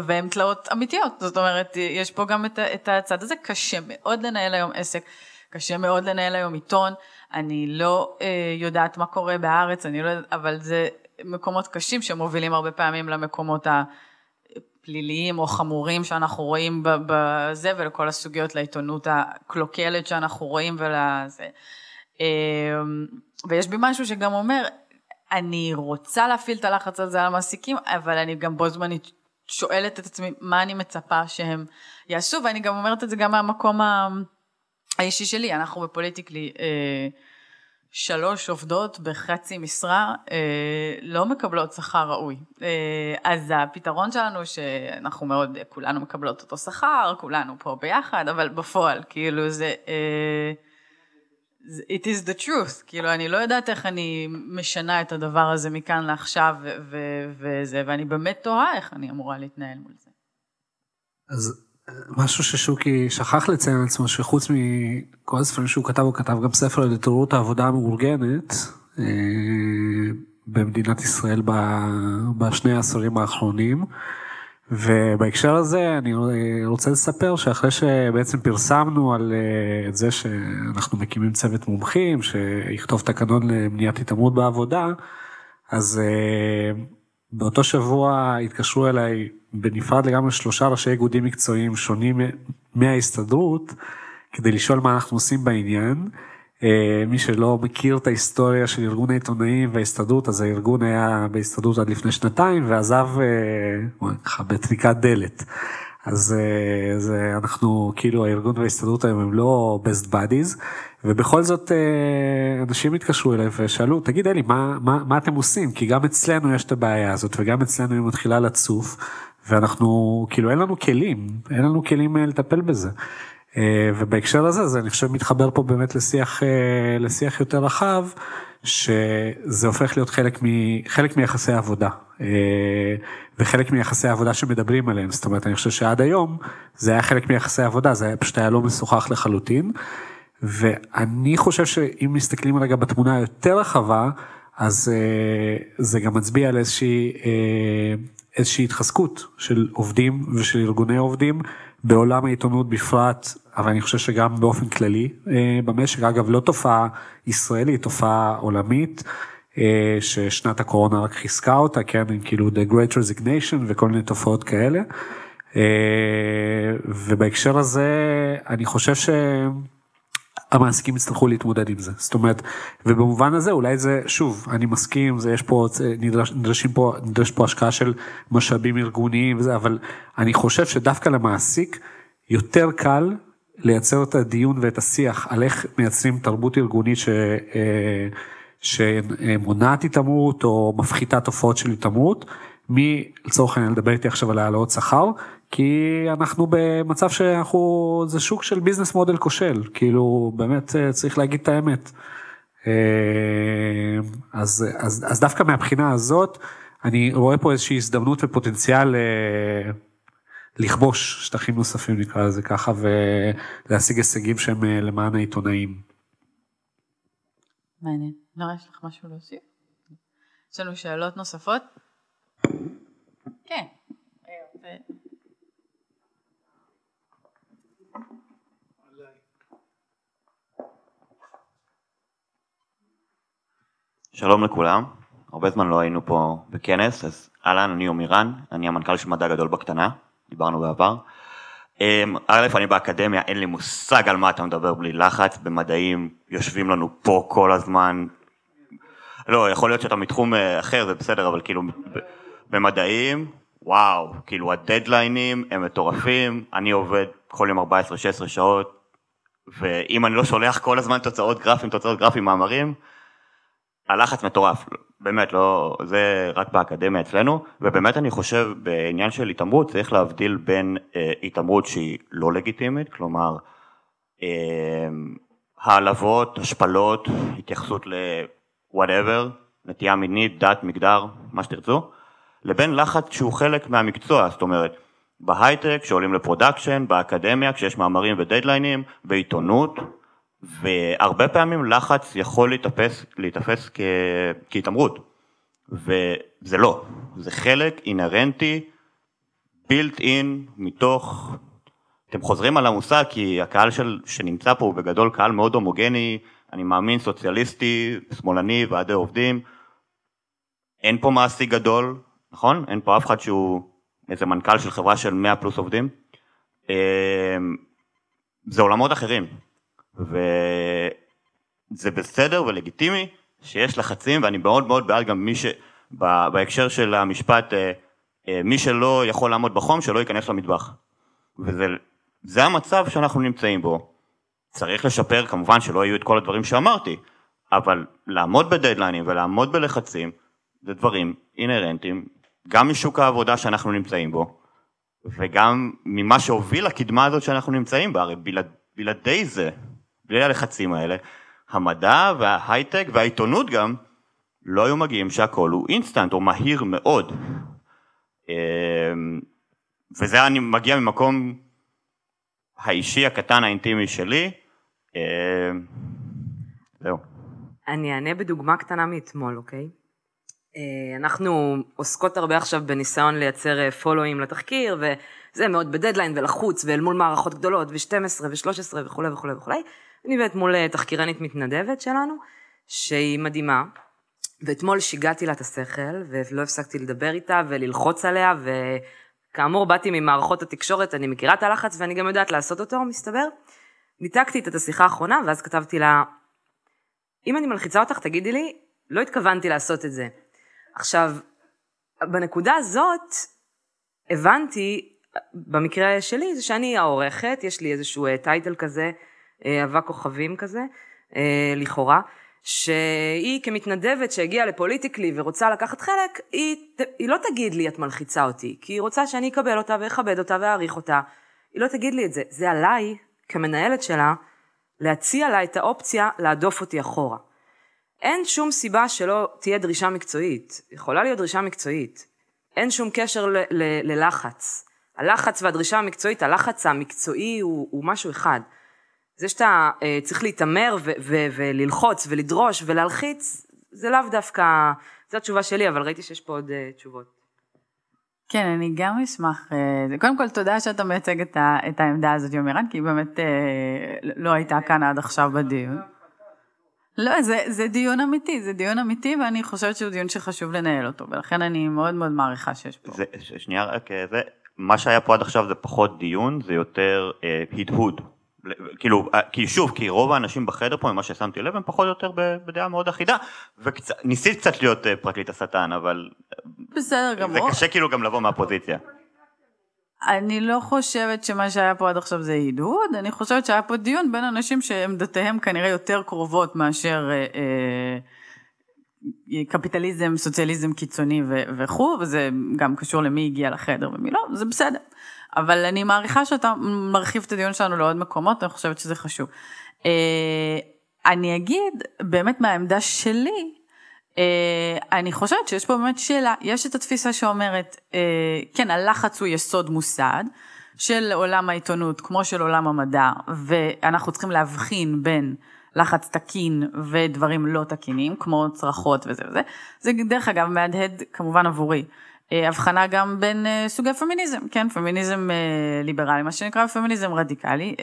והן תלאות אמיתיות, זאת אומרת, יש פה גם את, את הצד הזה, קשה מאוד לנהל היום עסק, קשה מאוד לנהל היום עיתון, אני לא יודעת מה קורה בארץ, אני לא יודעת, אבל זה מקומות קשים שמובילים הרבה פעמים למקומות הפליליים או חמורים שאנחנו רואים בזה, ולכל הסוגיות לעיתונות הקלוקלת שאנחנו רואים ולזה. ויש בי משהו שגם אומר, אני רוצה להפעיל את הלחץ הזה על המעסיקים, אבל אני גם בו זמנית שואלת את עצמי, מה אני מצפה שהם יעשו, ואני גם אומרת את זה גם מהמקום האישי שלי, אנחנו בפוליטיקלי שלוש עובדות בחצי משרה, לא מקבלות שכר ראוי, אז הפתרון שלנו שאנחנו מאוד, כולנו מקבלות אותו שכר, כולנו פה ביחד, אבל בפועל, כאילו זה... it is the truth, כאילו אני לא יודעת איך אני משנה את הדבר הזה מכאן לעכשיו וזה, ואני באמת תוהה איך אני אמורה להתנהל מול זה. אז משהו ששוקי שכח לציין על עצמו, שחוץ מכל הספרים שהוא כתב, הוא כתב גם ספר על התעוררות העבודה המאורגנת, במדינת ישראל בשני העשורים האחרונים, ובהקשר הזה אני רוצה לספר שאחרי שבעצם פרסמנו על את זה שאנחנו מקימים צוות מומחים שיכתוב תקנון למניעת התעמרות בעבודה, אז באותו שבוע התקשרו אליי בנפרד לגמרי שלושה ראשי איגודים מקצועיים שונים מההסתדרות, כדי לשאול מה אנחנו עושים בעניין, מי שלא מכיר את ההיסטוריה של ארגון העיתונאים וההסתדרות, אז הארגון היה בהסתדרות עד לפני שנתיים, ועזב בטריקת דלת. אז זה, אנחנו, כאילו, הארגון וההסתדרות היום הם לא best buddies, ובכל זאת אנשים התקשרו אליי ושאלו, תגיד אלי, מה, מה, מה אתם עושים? כי גם אצלנו יש את הבעיה הזאת, וגם אצלנו היא מתחילה לצוף, ואנחנו, כאילו, אין לנו כלים, אין לנו כלים לטפל בזה. ובהקשר הזה, זה אני חושב מתחבר פה באמת לשיח, לשיח יותר רחב, שזה הופך להיות חלק מ, חלק מיחסי העבודה, וחלק מיחסי העבודה שמדברים עליהם. זאת אומרת, אני חושב שעד היום זה היה חלק מיחסי העבודה, זה היה פשוט היה לא משוחח לחלוטין, ואני חושב שאם מסתכלים רגע בתמונה היותר רחבה, אז זה גם מצביע על איזושהי, איזושהי התחזקות של עובדים ושל ארגוני עובדים, בעולם העיתונות בפרט, אבל אני חושב שגם באופן כללי במשק, אגב לא תופעה ישראלית, תופעה עולמית, ששנת הקורונה רק חיזקה אותה, כן, כאילו the great resignation וכל מיני תופעות כאלה, ובהקשר הזה אני חושב ש... המעסיקים יצטרכו להתמודד עם זה, זאת אומרת, ובמובן הזה אולי זה, שוב, אני מסכים, זה יש פה, נדרש, נדרשים פה, נדרש פה השקעה של משאבים ארגוניים וזה, אבל אני חושב שדווקא למעסיק יותר קל לייצר את הדיון ואת השיח על איך מייצרים תרבות ארגונית ש, שמונעת התאמות או מפחיתה תופעות של התאמות, מי לצורך אני לדבר איתי עכשיו על העלאות שכר, כי אנחנו במצב שאנחנו, זה שוק של ביזנס מודל כושל, כאילו באמת צריך להגיד את האמת. אז, אז, אז דווקא מהבחינה הזאת, אני רואה פה איזושהי הזדמנות ופוטנציאל לכבוש שטחים נוספים נקרא לזה ככה, ולהשיג הישגים שהם למען העיתונאים. מעניין, נראה יש לך משהו להוסיף? יש לנו שאלות נוספות? כן. שלום לכולם, הרבה זמן לא היינו פה בכנס, אז אהלן, אני יומירן, אני המנכ"ל של מדע גדול בקטנה, דיברנו בעבר. א', אני באקדמיה, אין לי מושג על מה אתה מדבר בלי לחץ, במדעים יושבים לנו פה כל הזמן, לא, יכול להיות שאתה מתחום אחר, זה בסדר, אבל כאילו במדעים, וואו, כאילו הדדליינים הם מטורפים, אני עובד כל יום ארבע עשרה שש עשרה שעות, ואם אני לא שולח כל הזמן תוצאות גרפים, תוצאות גרפים, מאמרים, הלחץ מטורף, באמת לא, זה רק באקדמיה אצלנו, ובאמת אני חושב בעניין של התאמרות, צריך להבדיל בין אה, התאמרות שהיא לא לגיטימית, כלומר, אה, העלבות, השפלות, התייחסות ל-whatever, נטייה מינית, דת, מגדר, מה שתרצו, לבין לחץ שהוא חלק מהמקצוע, זאת אומרת, בהייטק, שעולים לפרודקשן, באקדמיה, כשיש מאמרים ודדליינים, בעיתונות, והרבה פעמים לחץ יכול להתאפס, להתאפס כ... כהתאמרות, וזה לא, זה חלק אינרנטי, built in, מתוך, אתם חוזרים על המושג, כי הקהל של, שנמצא פה הוא בגדול קהל מאוד הומוגני, אני מאמין סוציאליסטי, שמאלני, ועדי עובדים, אין פה מעשי גדול, נכון? אין פה אף אחד שהוא איזה מנכ"ל של חברה של מאה פלוס עובדים, זה עולמות אחרים, וזה בסדר ולגיטימי שיש לחצים, ואני מאוד מאוד בעד גם מי ש... בהקשר של המשפט, מי שלא יכול לעמוד בחום, שלא ייכנס למטבח. וזה זה המצב שאנחנו נמצאים בו. צריך לשפר, כמובן שלא יהיו את כל הדברים שאמרתי, אבל לעמוד בדדליינים ולעמוד בלחצים, זה דברים אינרנטיים, גם משוק העבודה שאנחנו נמצאים בו, וגם ממה שהוביל הקדמה הזאת שאנחנו נמצאים בה, הרי בלעד, בלעדי זה, בלי הלחצים האלה, המדע וההייטק והעיתונות גם, לא היו מגיעים שהכל הוא אינסטנט, או מהיר מאוד. וזה אני מגיע ממקום האישי, הקטן, האינטימי שלי. זהו. אני אענה בדוגמה קטנה מאתמול, אוקיי? אנחנו עוסקות הרבה עכשיו בניסיון לייצר פולואים לתחקיר, וזה מאוד בדדליין ולחוץ, ואל מול מערכות גדולות, ו-שתים עשרה ו-שלוש עשרה וכו' וכו' וכו'. אני באת מול תחקירנית מתנדבת שלנו, שהיא מדהימה, ואתמול שיגעתי לה את השכל, ולא הפסקתי לדבר איתה וללחוץ עליה, וכאמור באתי ממערכות התקשורת, אני מכירה את הלחץ ואני גם יודעת לעשות אותו, מסתבר. ניתקתי את השיחה האחרונה, ואז כתבתי לה, אם אני מלחיצה אותך, תגידי לי, לא התכוונתי לעשות את זה. עכשיו, בנקודה הזאת, הבנתי, במקרה שלי, זה שאני העורכת, יש לי איזשהו טייטל כזה, אהבה כוכבים כזה, לכאורה, שהיא כמתנדבת שהגיעה לפוליטיקלי ורוצה לקחת חלק, היא, היא לא תגיד לי את מלחיצה אותי, כי היא רוצה שאני אקבל אותה ואכבד אותה ואעריך אותה. היא לא תגיד לי את זה. זה עליי, כמנהלת שלה, להציע לה את האופציה להדוף אותי אחורה. אין שום סיבה שלא תהיה דרישה מקצועית. יכולה להיות דרישה מקצועית. אין שום קשר ל- ל- ללחץ. הלחץ והדרישה המקצועית, הלחץ המקצועי הוא, הוא משהו אחד. זה שאתה צריך להתאמר ו- ו- וללחוץ ולדרוש ולהלחיץ, זה לאו דווקא, זו התשובה שלי, אבל ראיתי שיש פה עוד uh, תשובות. כן, אני גם אשמח, קודם כל תודה שאתה מייצג את העמדה הזאת, יומירן, כי היא באמת לא הייתה כאן עד עכשיו בדיון. לא, זה דיון אמיתי, זה דיון אמיתי, ואני חושבת שהוא דיון שחשוב לנהל אותו, ולכן אני מאוד מאוד מעריכה שיש פה. שנייה, רק זה, מה שהיה פה עד עכשיו זה פחות דיון, זה יותר הדהוד, כאילו, כי שוב, כי רוב האנשים בחדר פה, ממה ששמתי לב, הם פחות או יותר בדעה מאוד אחידה, וניסית קצת להיות פרקליט השטן, אבל בסדר גמור. זה קשה כאילו גם לבוא מהפוזיציה. אני לא חושבת שמה שהיה פה עד עכשיו זה עידוד, אני חושבת שהיה פה דיון בין אנשים שעמדותיהם כנראה יותר קרובות מאשר קפיטליזם, סוציאליזם קיצוני וכו', וזה גם קשור למי הגיע לחדר ומי לא, זה בסדר. אבל אני מעריכה שאתה מרחיב את הדיון שלנו לעוד מקומות, אני חושבת שזה חשוב. אני אגיד, באמת מהעמדה שלי, אני חושבת שיש פה באמת שאלה, יש את התפיסה שאומרת, כן, הלחץ הוא יסוד מוסד, של עולם העיתונות, כמו של עולם המדע, ואנחנו צריכים להבחין בין לחץ תקין ודברים לא תקינים, כמו צרחות וזה וזה, זה דרך אגב מהדהד כמובן עבורי, הבחנה גם בין סוגי פמיניזם, כן, פמיניזם ליברלי, מה שנקרא פמיניזם רדיקלי,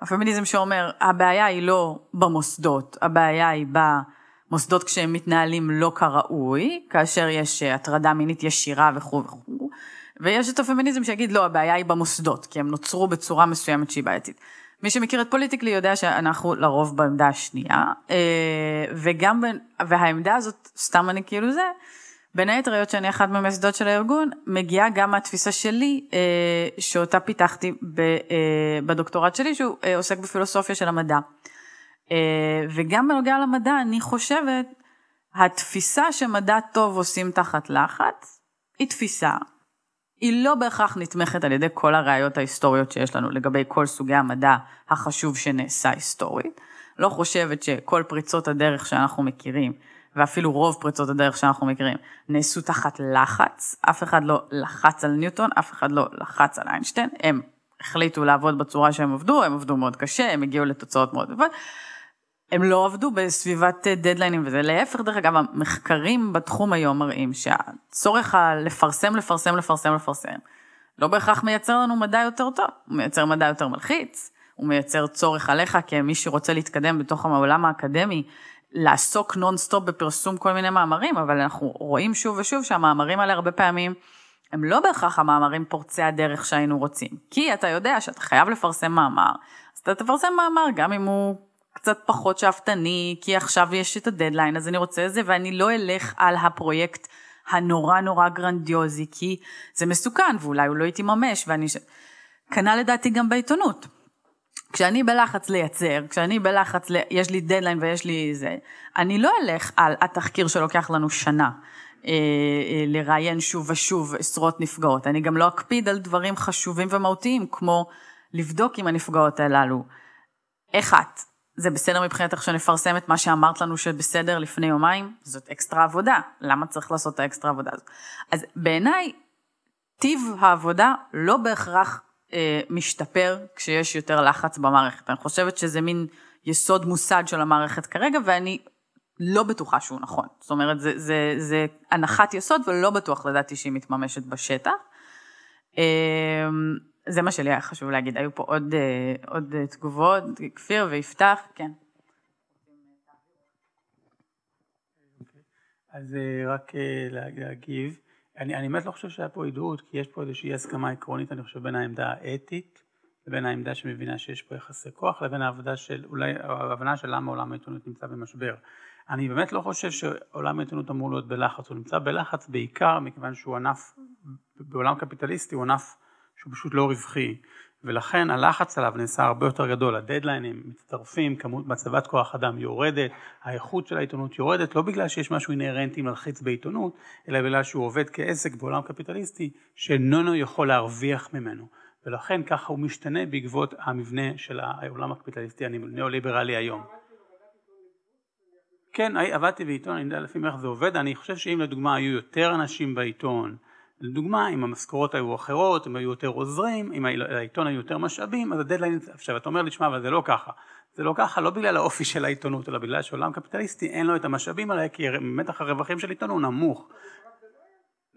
הפמיניזם שאומר, הבעיה היא לא במוסדות, הבעיה היא במוסדות כשהם מתנהלים לא כראוי, כאשר יש הטרדה מינית ישירה וכו' וכו', ויש את הפמיניזם שיגיד, לא, הבעיה היא במוסדות, כי הם נוצרו בצורה מסוימת שהיא בעייתית. מי שמכיר את פוליטיקלי יודע שאנחנו לרוב בעמדה השנייה, וגם, והעמדה הזאת, סתם אני כאילו זה, בין היתריות שאני אחת ממסדות של הארגון, מגיעה גם התפיסה שלי, שאותה פיתחתי בדוקטורט שלי, שהוא עוסק בפילוסופיה של המדע. וגם בנוגע למדע, אני חושבת, התפיסה שמדע טוב עושים תחת לחץ, היא תפיסה. היא לא בהכרח נתמכת על ידי כל הראיות ההיסטוריות שיש לנו, לגבי כל סוגי המדע החשוב שנעשה היסטורית. לא חושבת שכל פריצות הדרך שאנחנו מכירים, ואפילו רוב פריצות הדרך שאנחנו מכירים, נעשו תחת לחץ, אף אחד לא לחץ על ניוטון, אף אחד לא לחץ על איינשטיין, הם החליטו לעבוד בצורה שהם עבדו, הם עבדו מאוד קשה, הם הגיעו לתוצאות מאוד טובות, הם לא עבדו בסביבת דדליינים וזה, להפך דרך אגב, המחקרים בתחום היום מראים, שהצורך לפרסם, לפרסם, לפרסם, לפרסם, לא בהכרח מייצר לנו מדע יותר טוב, הוא מייצר מדע יותר מלחיץ, הוא מייצר צורך עליך, כמי שרוצה להתקדם בתוך העולם האקדמי, לעסוק נונסטופ בפרסום כל מיני מאמרים, אבל אנחנו רואים שוב ושוב שהמאמרים האלה הרבה פעמים, הם לא בהכרח המאמרים פורצי הדרך שהיינו רוצים, כי אתה יודע שאתה חייב לפרסם מאמר, אז אתה תפרסם מאמר גם אם הוא קצת פחות שאפתני, כי עכשיו יש את הדדליין, אז אני רוצה את זה, ואני לא אלך על הפרויקט הנורא נורא גרנדיוזי, כי זה מסוכן, ואולי הוא לא יתממש, ואני קנה לדעתי גם בעיתונות, כשאני בלחץ לייצר, כשאני בלחץ, ל... יש לי דדליין ויש לי זה, אני לא אלך על התחקיר שלוקח לנו שנה, אה, אה, לראיין שוב ושוב עשרות נפגעות, אני גם לא אקפיד על דברים חשובים ומהותיים, כמו לבדוק עם הנפגעות הללו, אחד, זה בסדר מבחינתך שנפרסם את מה שאמרת לנו שבסדר לפני יומיים, זאת אקסטרה עבודה, למה צריך לעשות את האקסטרה עבודה הזאת? אז בעיניי, טיב העבודה לא בהכרח, משתפר כשיש יותר לחץ במערכת. אני חושבת שזה מין יסוד מוסד של המערכת כרגע, ואני לא בטוחה שהוא נכון. זאת אומרת, זה, זה, זה הנחת יסוד, ולא בטוח לדעתי שהיא מתממשת בשטח. זה מה שלי היה חשוב להגיד. היו פה עוד, עוד תגובות, כפיר ויפתח, כן. אז רק להגיב. אני באמת לא חושב שהיה פה עידוד, כי יש פה איזושהי הסכמה עקרונית, אני חושב, בין העמדה האתית לבין העמדה שמבינה שיש פה יחסי כוח, לבין העבודה של, אולי, ההבנה של למה עולם העיתונות נמצא במשבר. אני באמת לא חושב שעולם העיתונות אמור להיות בלחץ, הוא נמצא בלחץ בעיקר מכיוון שהוא ענף, בעולם קפיטליסטי הוא ענף שהוא פשוט לא רווחי, ולכן הלחץ עליו נעשה הרבה יותר גדול, הדדליינים מצטרפים, כמות מצבת כוח אדם יורדת, האיכות של העיתונות יורדת, לא בגלל שיש משהו אינהרנטי מלחיץ בעיתונות, אלא בגלל שהוא עובד כעסק בעולם קפיטליסטי שאיננו יכול להרוויח ממנו, ולכן ככה הוא משתנה בעקבות המבנה של העולם הקפיטליסטי הנאו-ליברלי היום. כן, עבדתי בעיתון, אני יודע לפעמים איך זה עובד, אני חושב שאם לדוגמה היו יותר אנשים בעיתון, לדוגמה, אם המשכורות היו אחרות, אם היו יותר עוזרים, אם העיתון היו יותר משאבים, אז הדדליין, עכשיו אתה אומר לי, שמע, אבל זה לא ככה. זה לא ככה, לא בגלל האופי של העיתונות, אלא בגלל שעולם קפיטליסטי אין לו את המשאבים עליה, כי מתח הרווחים של עיתון הוא נמוך.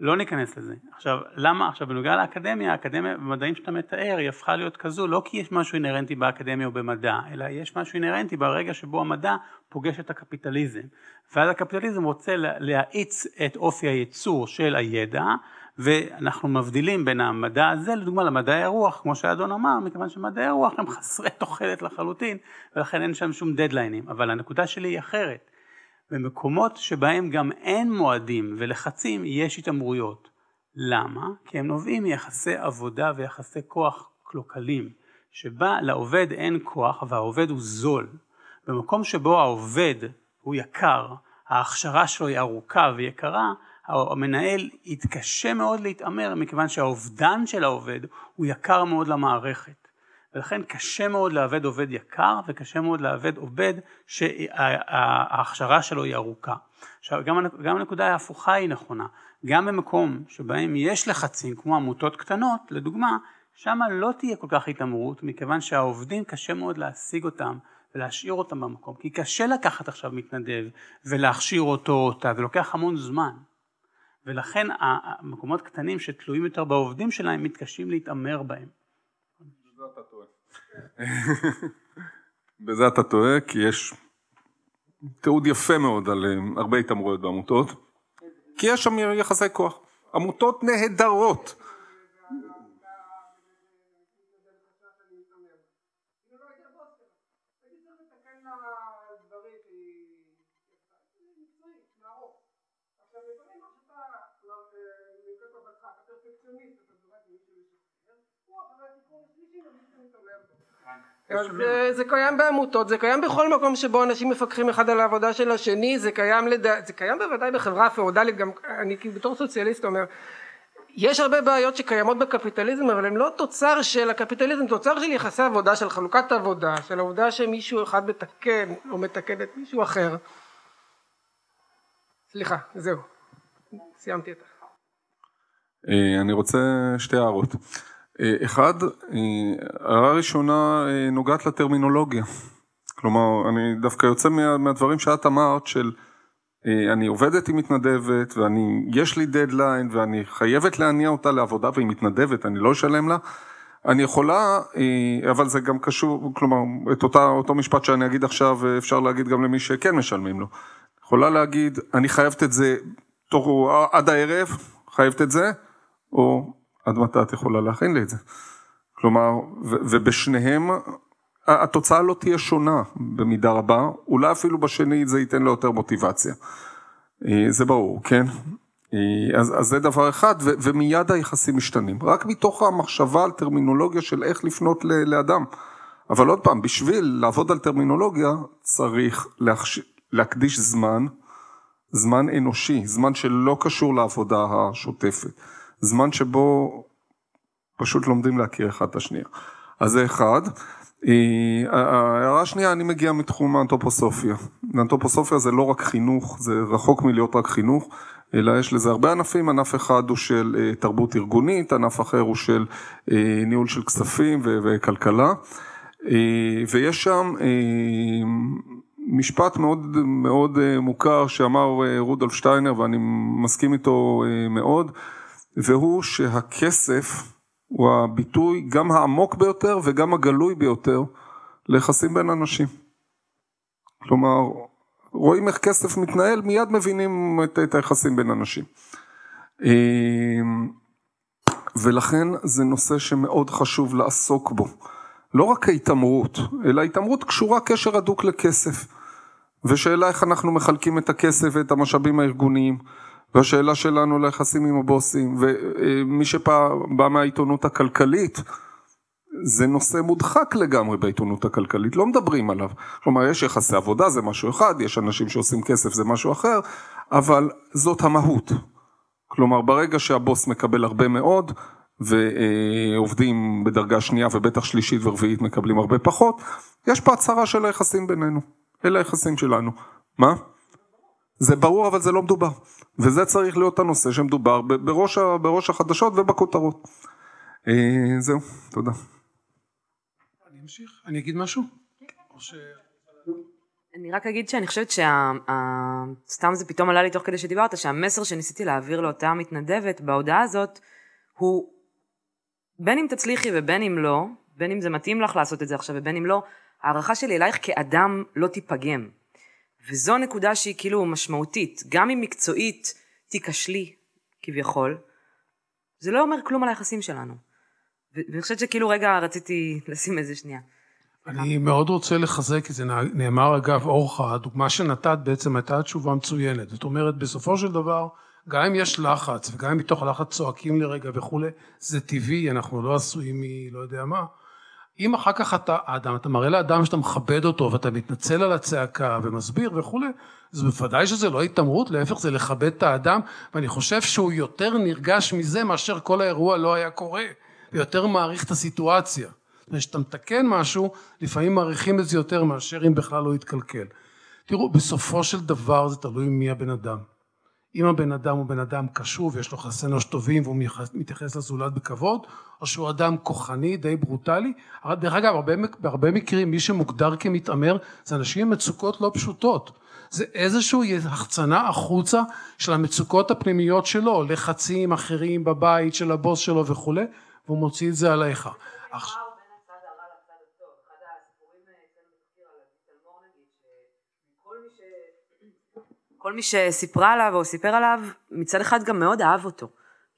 לא ניכנס לזה. עכשיו, למה? עכשיו, בנוגע לאקדמיה, האקדמיה במדעים שאתה מתאר, היא הפכה להיות כזו, לא כי יש משהו אינהרנטי באקדמיה או במדע, אלא יש משהו אינהרנטי ברגע שבו המדע פוגש את הקפיטליזם. ואז הקפיטליזם רוצה להאיץ את אופי הייצור של הידע, ואנחנו מבדילים בין המדע הזה, לדוגמה למדעי הרוח, כמו שהאדון אמר, מכיוון שמדעי הרוח הם חסרי תוחלת לחלוטין, ולכן אין שם שום דדליינים, אבל הנקודה שלי היא אחרת. במקומות שבהם גם אין מועדים ולחצים יש התאמרויות. למה? כי הם נובעים מיחסי עבודה ויחסי כוח קלוקלים, שבה לעובד אין כוח והעובד הוא זול. במקום שבו העובד הוא יקר, ההכשרה שלו היא ארוכה ויקרה, המנהל יתקשה מאוד להתאמר מכיוון שהאובדן של העובד הוא יקר מאוד למערכת. ולכן קשה מאוד לעבד עובד יקר וקשה מאוד לעבד עובד שההכשרה שלו היא ארוכה. עכשיו גם הנקודה ההפוכה היא נכונה. גם במקום שבהם יש לחצים כמו עמותות קטנות, לדוגמה, שם לא תהיה כל כך התאמרות מכיוון שהעובדים קשה מאוד להשיג אותם. ולהשאיר אותם במקום, כי קשה לקחת עכשיו מתנדב ולהכשיר אותו אותה, ולוקח המון זמן. ולכן המקומות קטנים שתלויים יותר בעובדים שלהם מתקשים להתאמר בהם. בזה אתה טועה. בזה אתה טועה, כי יש תיעוד יפה מאוד על הרבה התאמרויות בעמותות, כי יש שם יחסי כוח. עמותות נהדרות. זה קיים בעמותות, זה קיים בכל מקום שבו אנשים מפקחים אחד על העבודה של השני, זה קיים לדעת, זה קיים בוודאי בחברה הפאודלית, גם אני בתור סוציאליסט אומר, יש הרבה בעיות שקיימות בקפיטליזם, אבל הן לא תוצר של הקפיטליזם, תוצר של יחסי עבודה, של חלוקת עבודה, של העובדה שמישהו אחד מתקן או מתקן את מישהו אחר. סליחה, זהו, סיימתי את זה. אני רוצה שתי הערות. אחד, הערה ראשונה נוגעת לטרמינולוגיה, כלומר אני דווקא יוצא מהדברים שאת אמרת של אני עובדת עם מתנדבת ואני יש לי דדליין ואני חייבת להניע אותה לעבודה והיא מתנדבת, אני לא אשלם לה, אני יכולה, אבל זה גם קשור, כלומר את אותה, אותו משפט שאני אגיד עכשיו אפשר להגיד גם למי שכן משלמים לו, יכולה להגיד אני חייבת את זה תוך, עד הערב, חייבת את זה, או עד מתי את יכולה להכין לי את זה. כלומר, ו- ובשניהם, התוצאה לא תהיה שונה במידה רבה, אולי אפילו בשני זה ייתן לו יותר מוטיבציה. זה ברור, כן? אז, אז זה דבר אחד, ו- ומיד היחסים משתנים. רק מתוך המחשבה על טרמינולוגיה של איך לפנות ל- לאדם. אבל עוד פעם, בשביל לעבוד על טרמינולוגיה, צריך להחש... להקדיש זמן, זמן אנושי, זמן שלא קשור לעבודה השוטפת. זמן שבו פשוט לומדים להכיר אחד את השנייה. אז זה אחד. ההערה השנייה, אני מגיע מתחום האנתרופוסופיה. האנתרופוסופיה זה לא רק חינוך, זה רחוק מלהיות רק חינוך, אלא יש לזה הרבה ענפים, ענף אחד הוא של תרבות ארגונית, ענף אחר הוא של ניהול של כספים וכלכלה, ויש שם משפט מאוד, מאוד מוכר שאמר רודולף שטיינר, ואני מסכים איתו מאוד, והוא שהכסף הוא הביטוי גם העמוק ביותר וגם הגלוי ביותר ליחסים בין אנשים. כלומר, רואים איך כסף מתנהל, מיד מבינים את, את היחסים בין אנשים. ולכן זה נושא שמאוד חשוב לעסוק בו. לא רק ההתאמרות, אלא ההתאמרות קשורה קשר הדוק לכסף. ושאלה איך אנחנו מחלקים את הכסף ואת המשאבים הארגוניים, והשאלה שלנו ליחסים עם הבוסים, ומי שבא מהעיתונות הכלכלית, זה נושא מודחק לגמרי בעיתונות הכלכלית, לא מדברים עליו. כלומר, יש יחסי עבודה, זה משהו אחד, יש אנשים שעושים כסף, זה משהו אחר, אבל זאת המהות. כלומר, ברגע שהבוס מקבל הרבה מאוד, ועובדים בדרגה שנייה ובטח שלישית ורביעית מקבלים הרבה פחות, יש פה הצהרה של היחסים בינינו, אלה היחסים שלנו. מה? זה ברור, אבל זה לא מדובר. וזה צריך להיות הנושא שמדובר בראש, בראש החדשות ובכותרות. זהו, תודה. אני אמשיך, אני אגיד משהו? אני רק אגיד שאני חושבת שה... סתם זה פתאום עלה לי תוך כדי שדיברת, שהמסר שניסיתי להעביר לאותה מתנדבת בהודעה הזאת, הוא בין אם תצליחי ובין אם לא, בין אם זה מתאים לך לעשות את זה עכשיו ובין אם לא, הערכה שלי אלייך כאדם לא תיפגם. וזו נקודה שהיא כאילו משמעותית, גם אם מקצועית תיקשלי כביכול, זה לא אומר כלום על היחסים שלנו. ואני חושבת שכאילו רגע רציתי לשים איזה שנייה. אני מאוד רוצה לחזק את זה, נאמר אגב אורך, הדוגמה שנתת בעצם הייתה תשובה מצוינת, זאת אומרת בסופו של דבר, גם אם יש לחץ וגם אם מתוך הלחץ צועקים לרגע וכו', זה טבעי, אנחנו לא עשויים מ... לא יודע מה, אם אחר כך אתה אדם, אתה מראה לאדם שאתה מכבד אותו ואתה מתנצל על הצעקה ומסביר וכו', אז בוודאי שזה לא התאמרות, להפך זה לכבד את האדם, ואני חושב שהוא יותר נרגש מזה מאשר כל האירוע לא היה קורה, ויותר מעריך את הסיטואציה. זאת אומרת, שאתה מתקן משהו, לפעמים מעריכים את זה יותר מאשר אם בכלל לא יתקלקל. תראו, בסופו של דבר זה תלוי מי הבן אדם. אם הבן אדם הוא בן אדם קשוב, יש לו חסי אנוש טובים והוא מתייחס לזולת בכבוד, או שהוא אדם כוחני, די ברוטלי. דרך אגב, הרבה, בהרבה מקרים מי שמוגדר כמתאמר, זה אנשים עם מצוקות לא פשוטות. זה איזשהו החצנה החוצה של המצוקות הפנימיות שלו, לחצים אחרים בבית של הבוס שלו וכו', והוא מוציא את זה עליך. כל מי שסיפרה עליו או סיפר עליו, מצד אחד גם מאוד אהב אותו.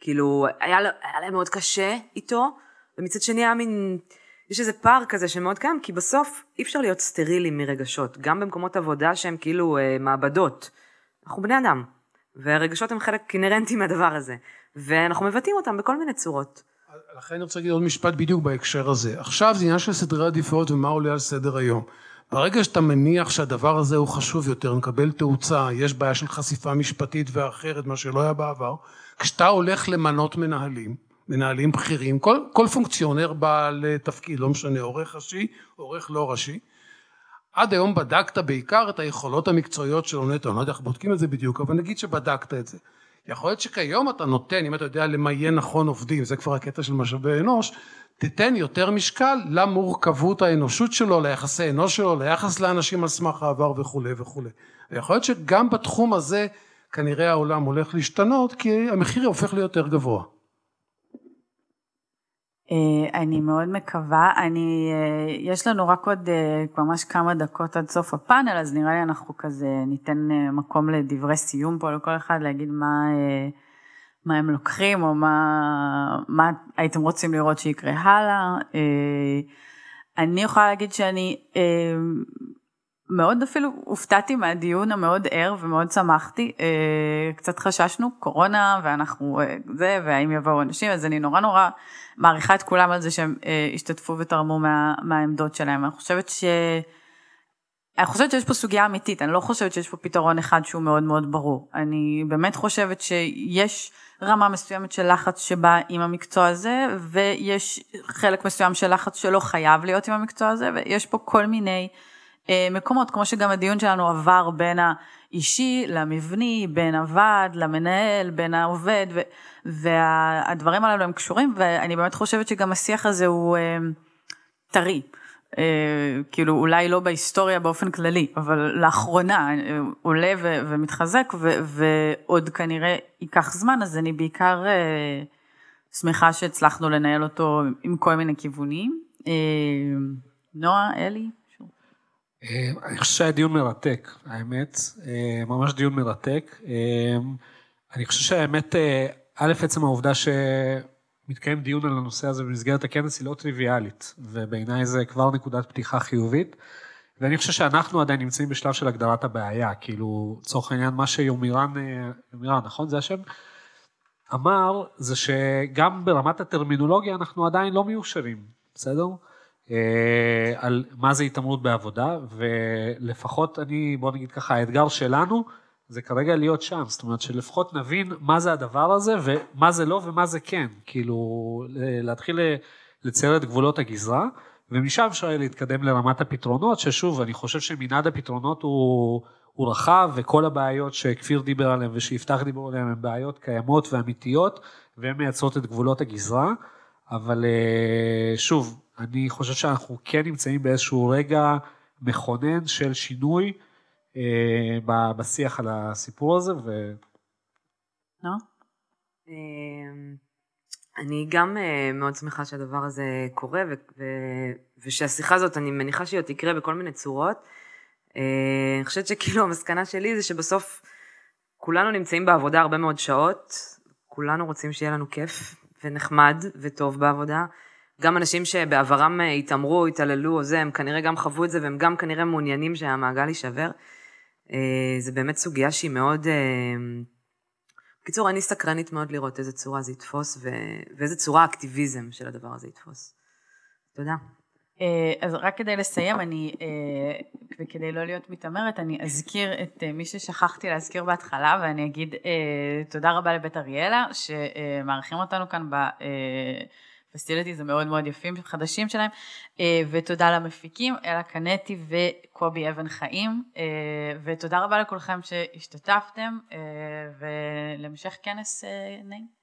כאילו, היה להם מאוד קשה איתו, ומצד שני היה מין, יש איזה פער כזה שמאוד קיים, כי בסוף אי אפשר להיות סטרילים מרגשות, גם במקומות עבודה שהם כאילו מעבדות. אנחנו בני אדם, והרגשות הם חלק אינהרנטי מהדבר הזה, ואנחנו מבטאים אותם בכל מיני צורות. לכן אני רוצה להגיד עוד משפט בדיוק בהקשר הזה. עכשיו זה עניין של סדרי עדיפויות ומה עולה על סדר היום. ברגע שאתה מניח שהדבר הזה הוא חשוב יותר, נקבל תאוצה, יש בעיה של חשיפה משפטית ואחרת, מה שלא היה בעבר, כשאתה הולך למנות מנהלים, מנהלים בכירים, כל, כל פונקציונר בעל תפקיד, לא משנה, עורך ראשי, עורך לא ראשי, עד היום בדקת בעיקר את היכולות המקצועיות שלו נטו, אני לא יודע איך בודקים את זה בדיוק, אבל נגיד שבדקת את זה. יכול להיות שכיום אתה נותן, אם אתה יודע למיין נכון עובדים, זה כבר הקטע של משאבי אנוש, תיתן יותר משקל למורכבות האנושות שלו, ליחסי אנוש שלו, ליחס לאנשים על סמך העבר וכו' וכו'. ויכול להיות שגם בתחום הזה כנראה העולם הולך להשתנות, כי המחיר הופך ליותר גבוה. אני מאוד מקווה, אני, יש לנו רק עוד ממש כמה דקות עד סוף הפאנל, אז נראה לי אנחנו כזה ניתן מקום לדברי סיום פה לכל אחד, להגיד מה... מה הם לוקחים, או מה, מה הייתם רוצים לראות שיקרה הלאה. אני יכולה להגיד שאני מאוד אפילו הופתעתי מהדיון המאוד ער, ומאוד שמחתי, קצת חששנו, קורונה, ואנחנו זה, והאם יבואו אנשים, אז אני נורא נורא מעריכה את כולם על זה, שהם השתתפו ותרמו מה, מהעמדות שלהם. אני חושבת ש... אני חושבת שיש פה סוגיה אמיתית, אני לא חושבת שיש פה פתרון אחד שהוא מאוד מאוד ברור. אני באמת חושבת שיש רמה מסוימת של לחץ שבא עם המקצוע הזה, ויש חלק מסוים של לחץ שלא חייב להיות עם המקצוע הזה, ויש פה כל מיני אה, מקומות, כמו שגם הדיון שלנו עבר בין האישי למבני, בין הוועד למנהל, בין העובד, ו- והדברים הללו הם קשורים, ואני באמת חושבת שגם השיח הזה הוא אה, טרי. כאילו אולי לא בהיסטוריה באופן כללי, אבל לאחרונה עולה ומתחזק, ועוד כנראה ייקח זמן, אז אני בעיקר שמחה שהצלחנו לנהל אותו עם כל מיני כיוונים. נועה, אלי? אני חושב שהיה דיון מרתק, האמת, ממש דיון מרתק. אני חושב שהאמת, א' עצם העובדה ש... מתקיים דיון על הנושא הזה במסגרת הכנס היא לא טריוויאלית, ובעיניי זה כבר נקודת פתיחה חיובית, ואני חושב שאנחנו עדיין נמצאים בשלב של הגדרת הבעיה, כאילו צורך העניין מה שיומירן, יומירן, נכון זה השם? אמר זה שגם ברמת הטרמינולוגיה אנחנו עדיין לא מיושרים, בסדר? על מה זה התעמלות בעבודה, ולפחות אני, בוא נגיד ככה, האתגר שלנו, זה כרגע להיות שם, זאת אומרת שלפחות נבין מה זה הדבר הזה, ומה זה לא ומה זה כן, כאילו להתחיל לצייר את גבולות הגזרה, ומשם אפשר להתקדם לרמת הפתרונות, ששוב, אני חושב שמנעד הפתרונות הוא, הוא רחב, וכל הבעיות שכפיר דיבר עליהן ושיפתח דיבר עליהן, הן בעיות קיימות ואמיתיות, והן מייצרות את גבולות הגזרה, אבל שוב, אני חושב שאנחנו כן נמצאים באיזשהו רגע מכונן של שינוי, בשיח על הסיפור הזה ו... לא. אני גם מאוד שמחה שהדבר הזה קורה ושהשיחה הזאת אני מניחה שהיא תקרה בכל מיני צורות. אני חושבת שכאילו המסקנה שלי זה שבסוף כולנו נמצאים בעבודה הרבה מאוד שעות, כולנו רוצים שיהיה לנו כיף ונחמד וטוב בעבודה. גם אנשים שבעברם התאמרו, התעללו או זה, הם כנראה גם חוו את זה והם גם כנראה מעוניינים שהמעגל יישבר. זה באמת סוגיה שהיא מאוד, בקיצור אני סקרנית מאוד לראות איזה צורה זה יתפוס ואיזה צורה האקטיביזם של הדבר הזה יתפוס. תודה. אז רק כדי לסיים, אני, וכדי לא להיות מתאמרת, אני אזכיר את מי ששכחתי להזכיר בהתחלה, ואני אגיד תודה רבה לבית אריאלה, שמארחים אותנו כאן ב... פסטיליטיז המאוד מאוד יפים חדשים שלהם, ותודה למפיקים, אלה קנטי וקובי אבן חיים, ותודה רבה לכולכם שהשתתפתם, ולהמשך כנס נעים.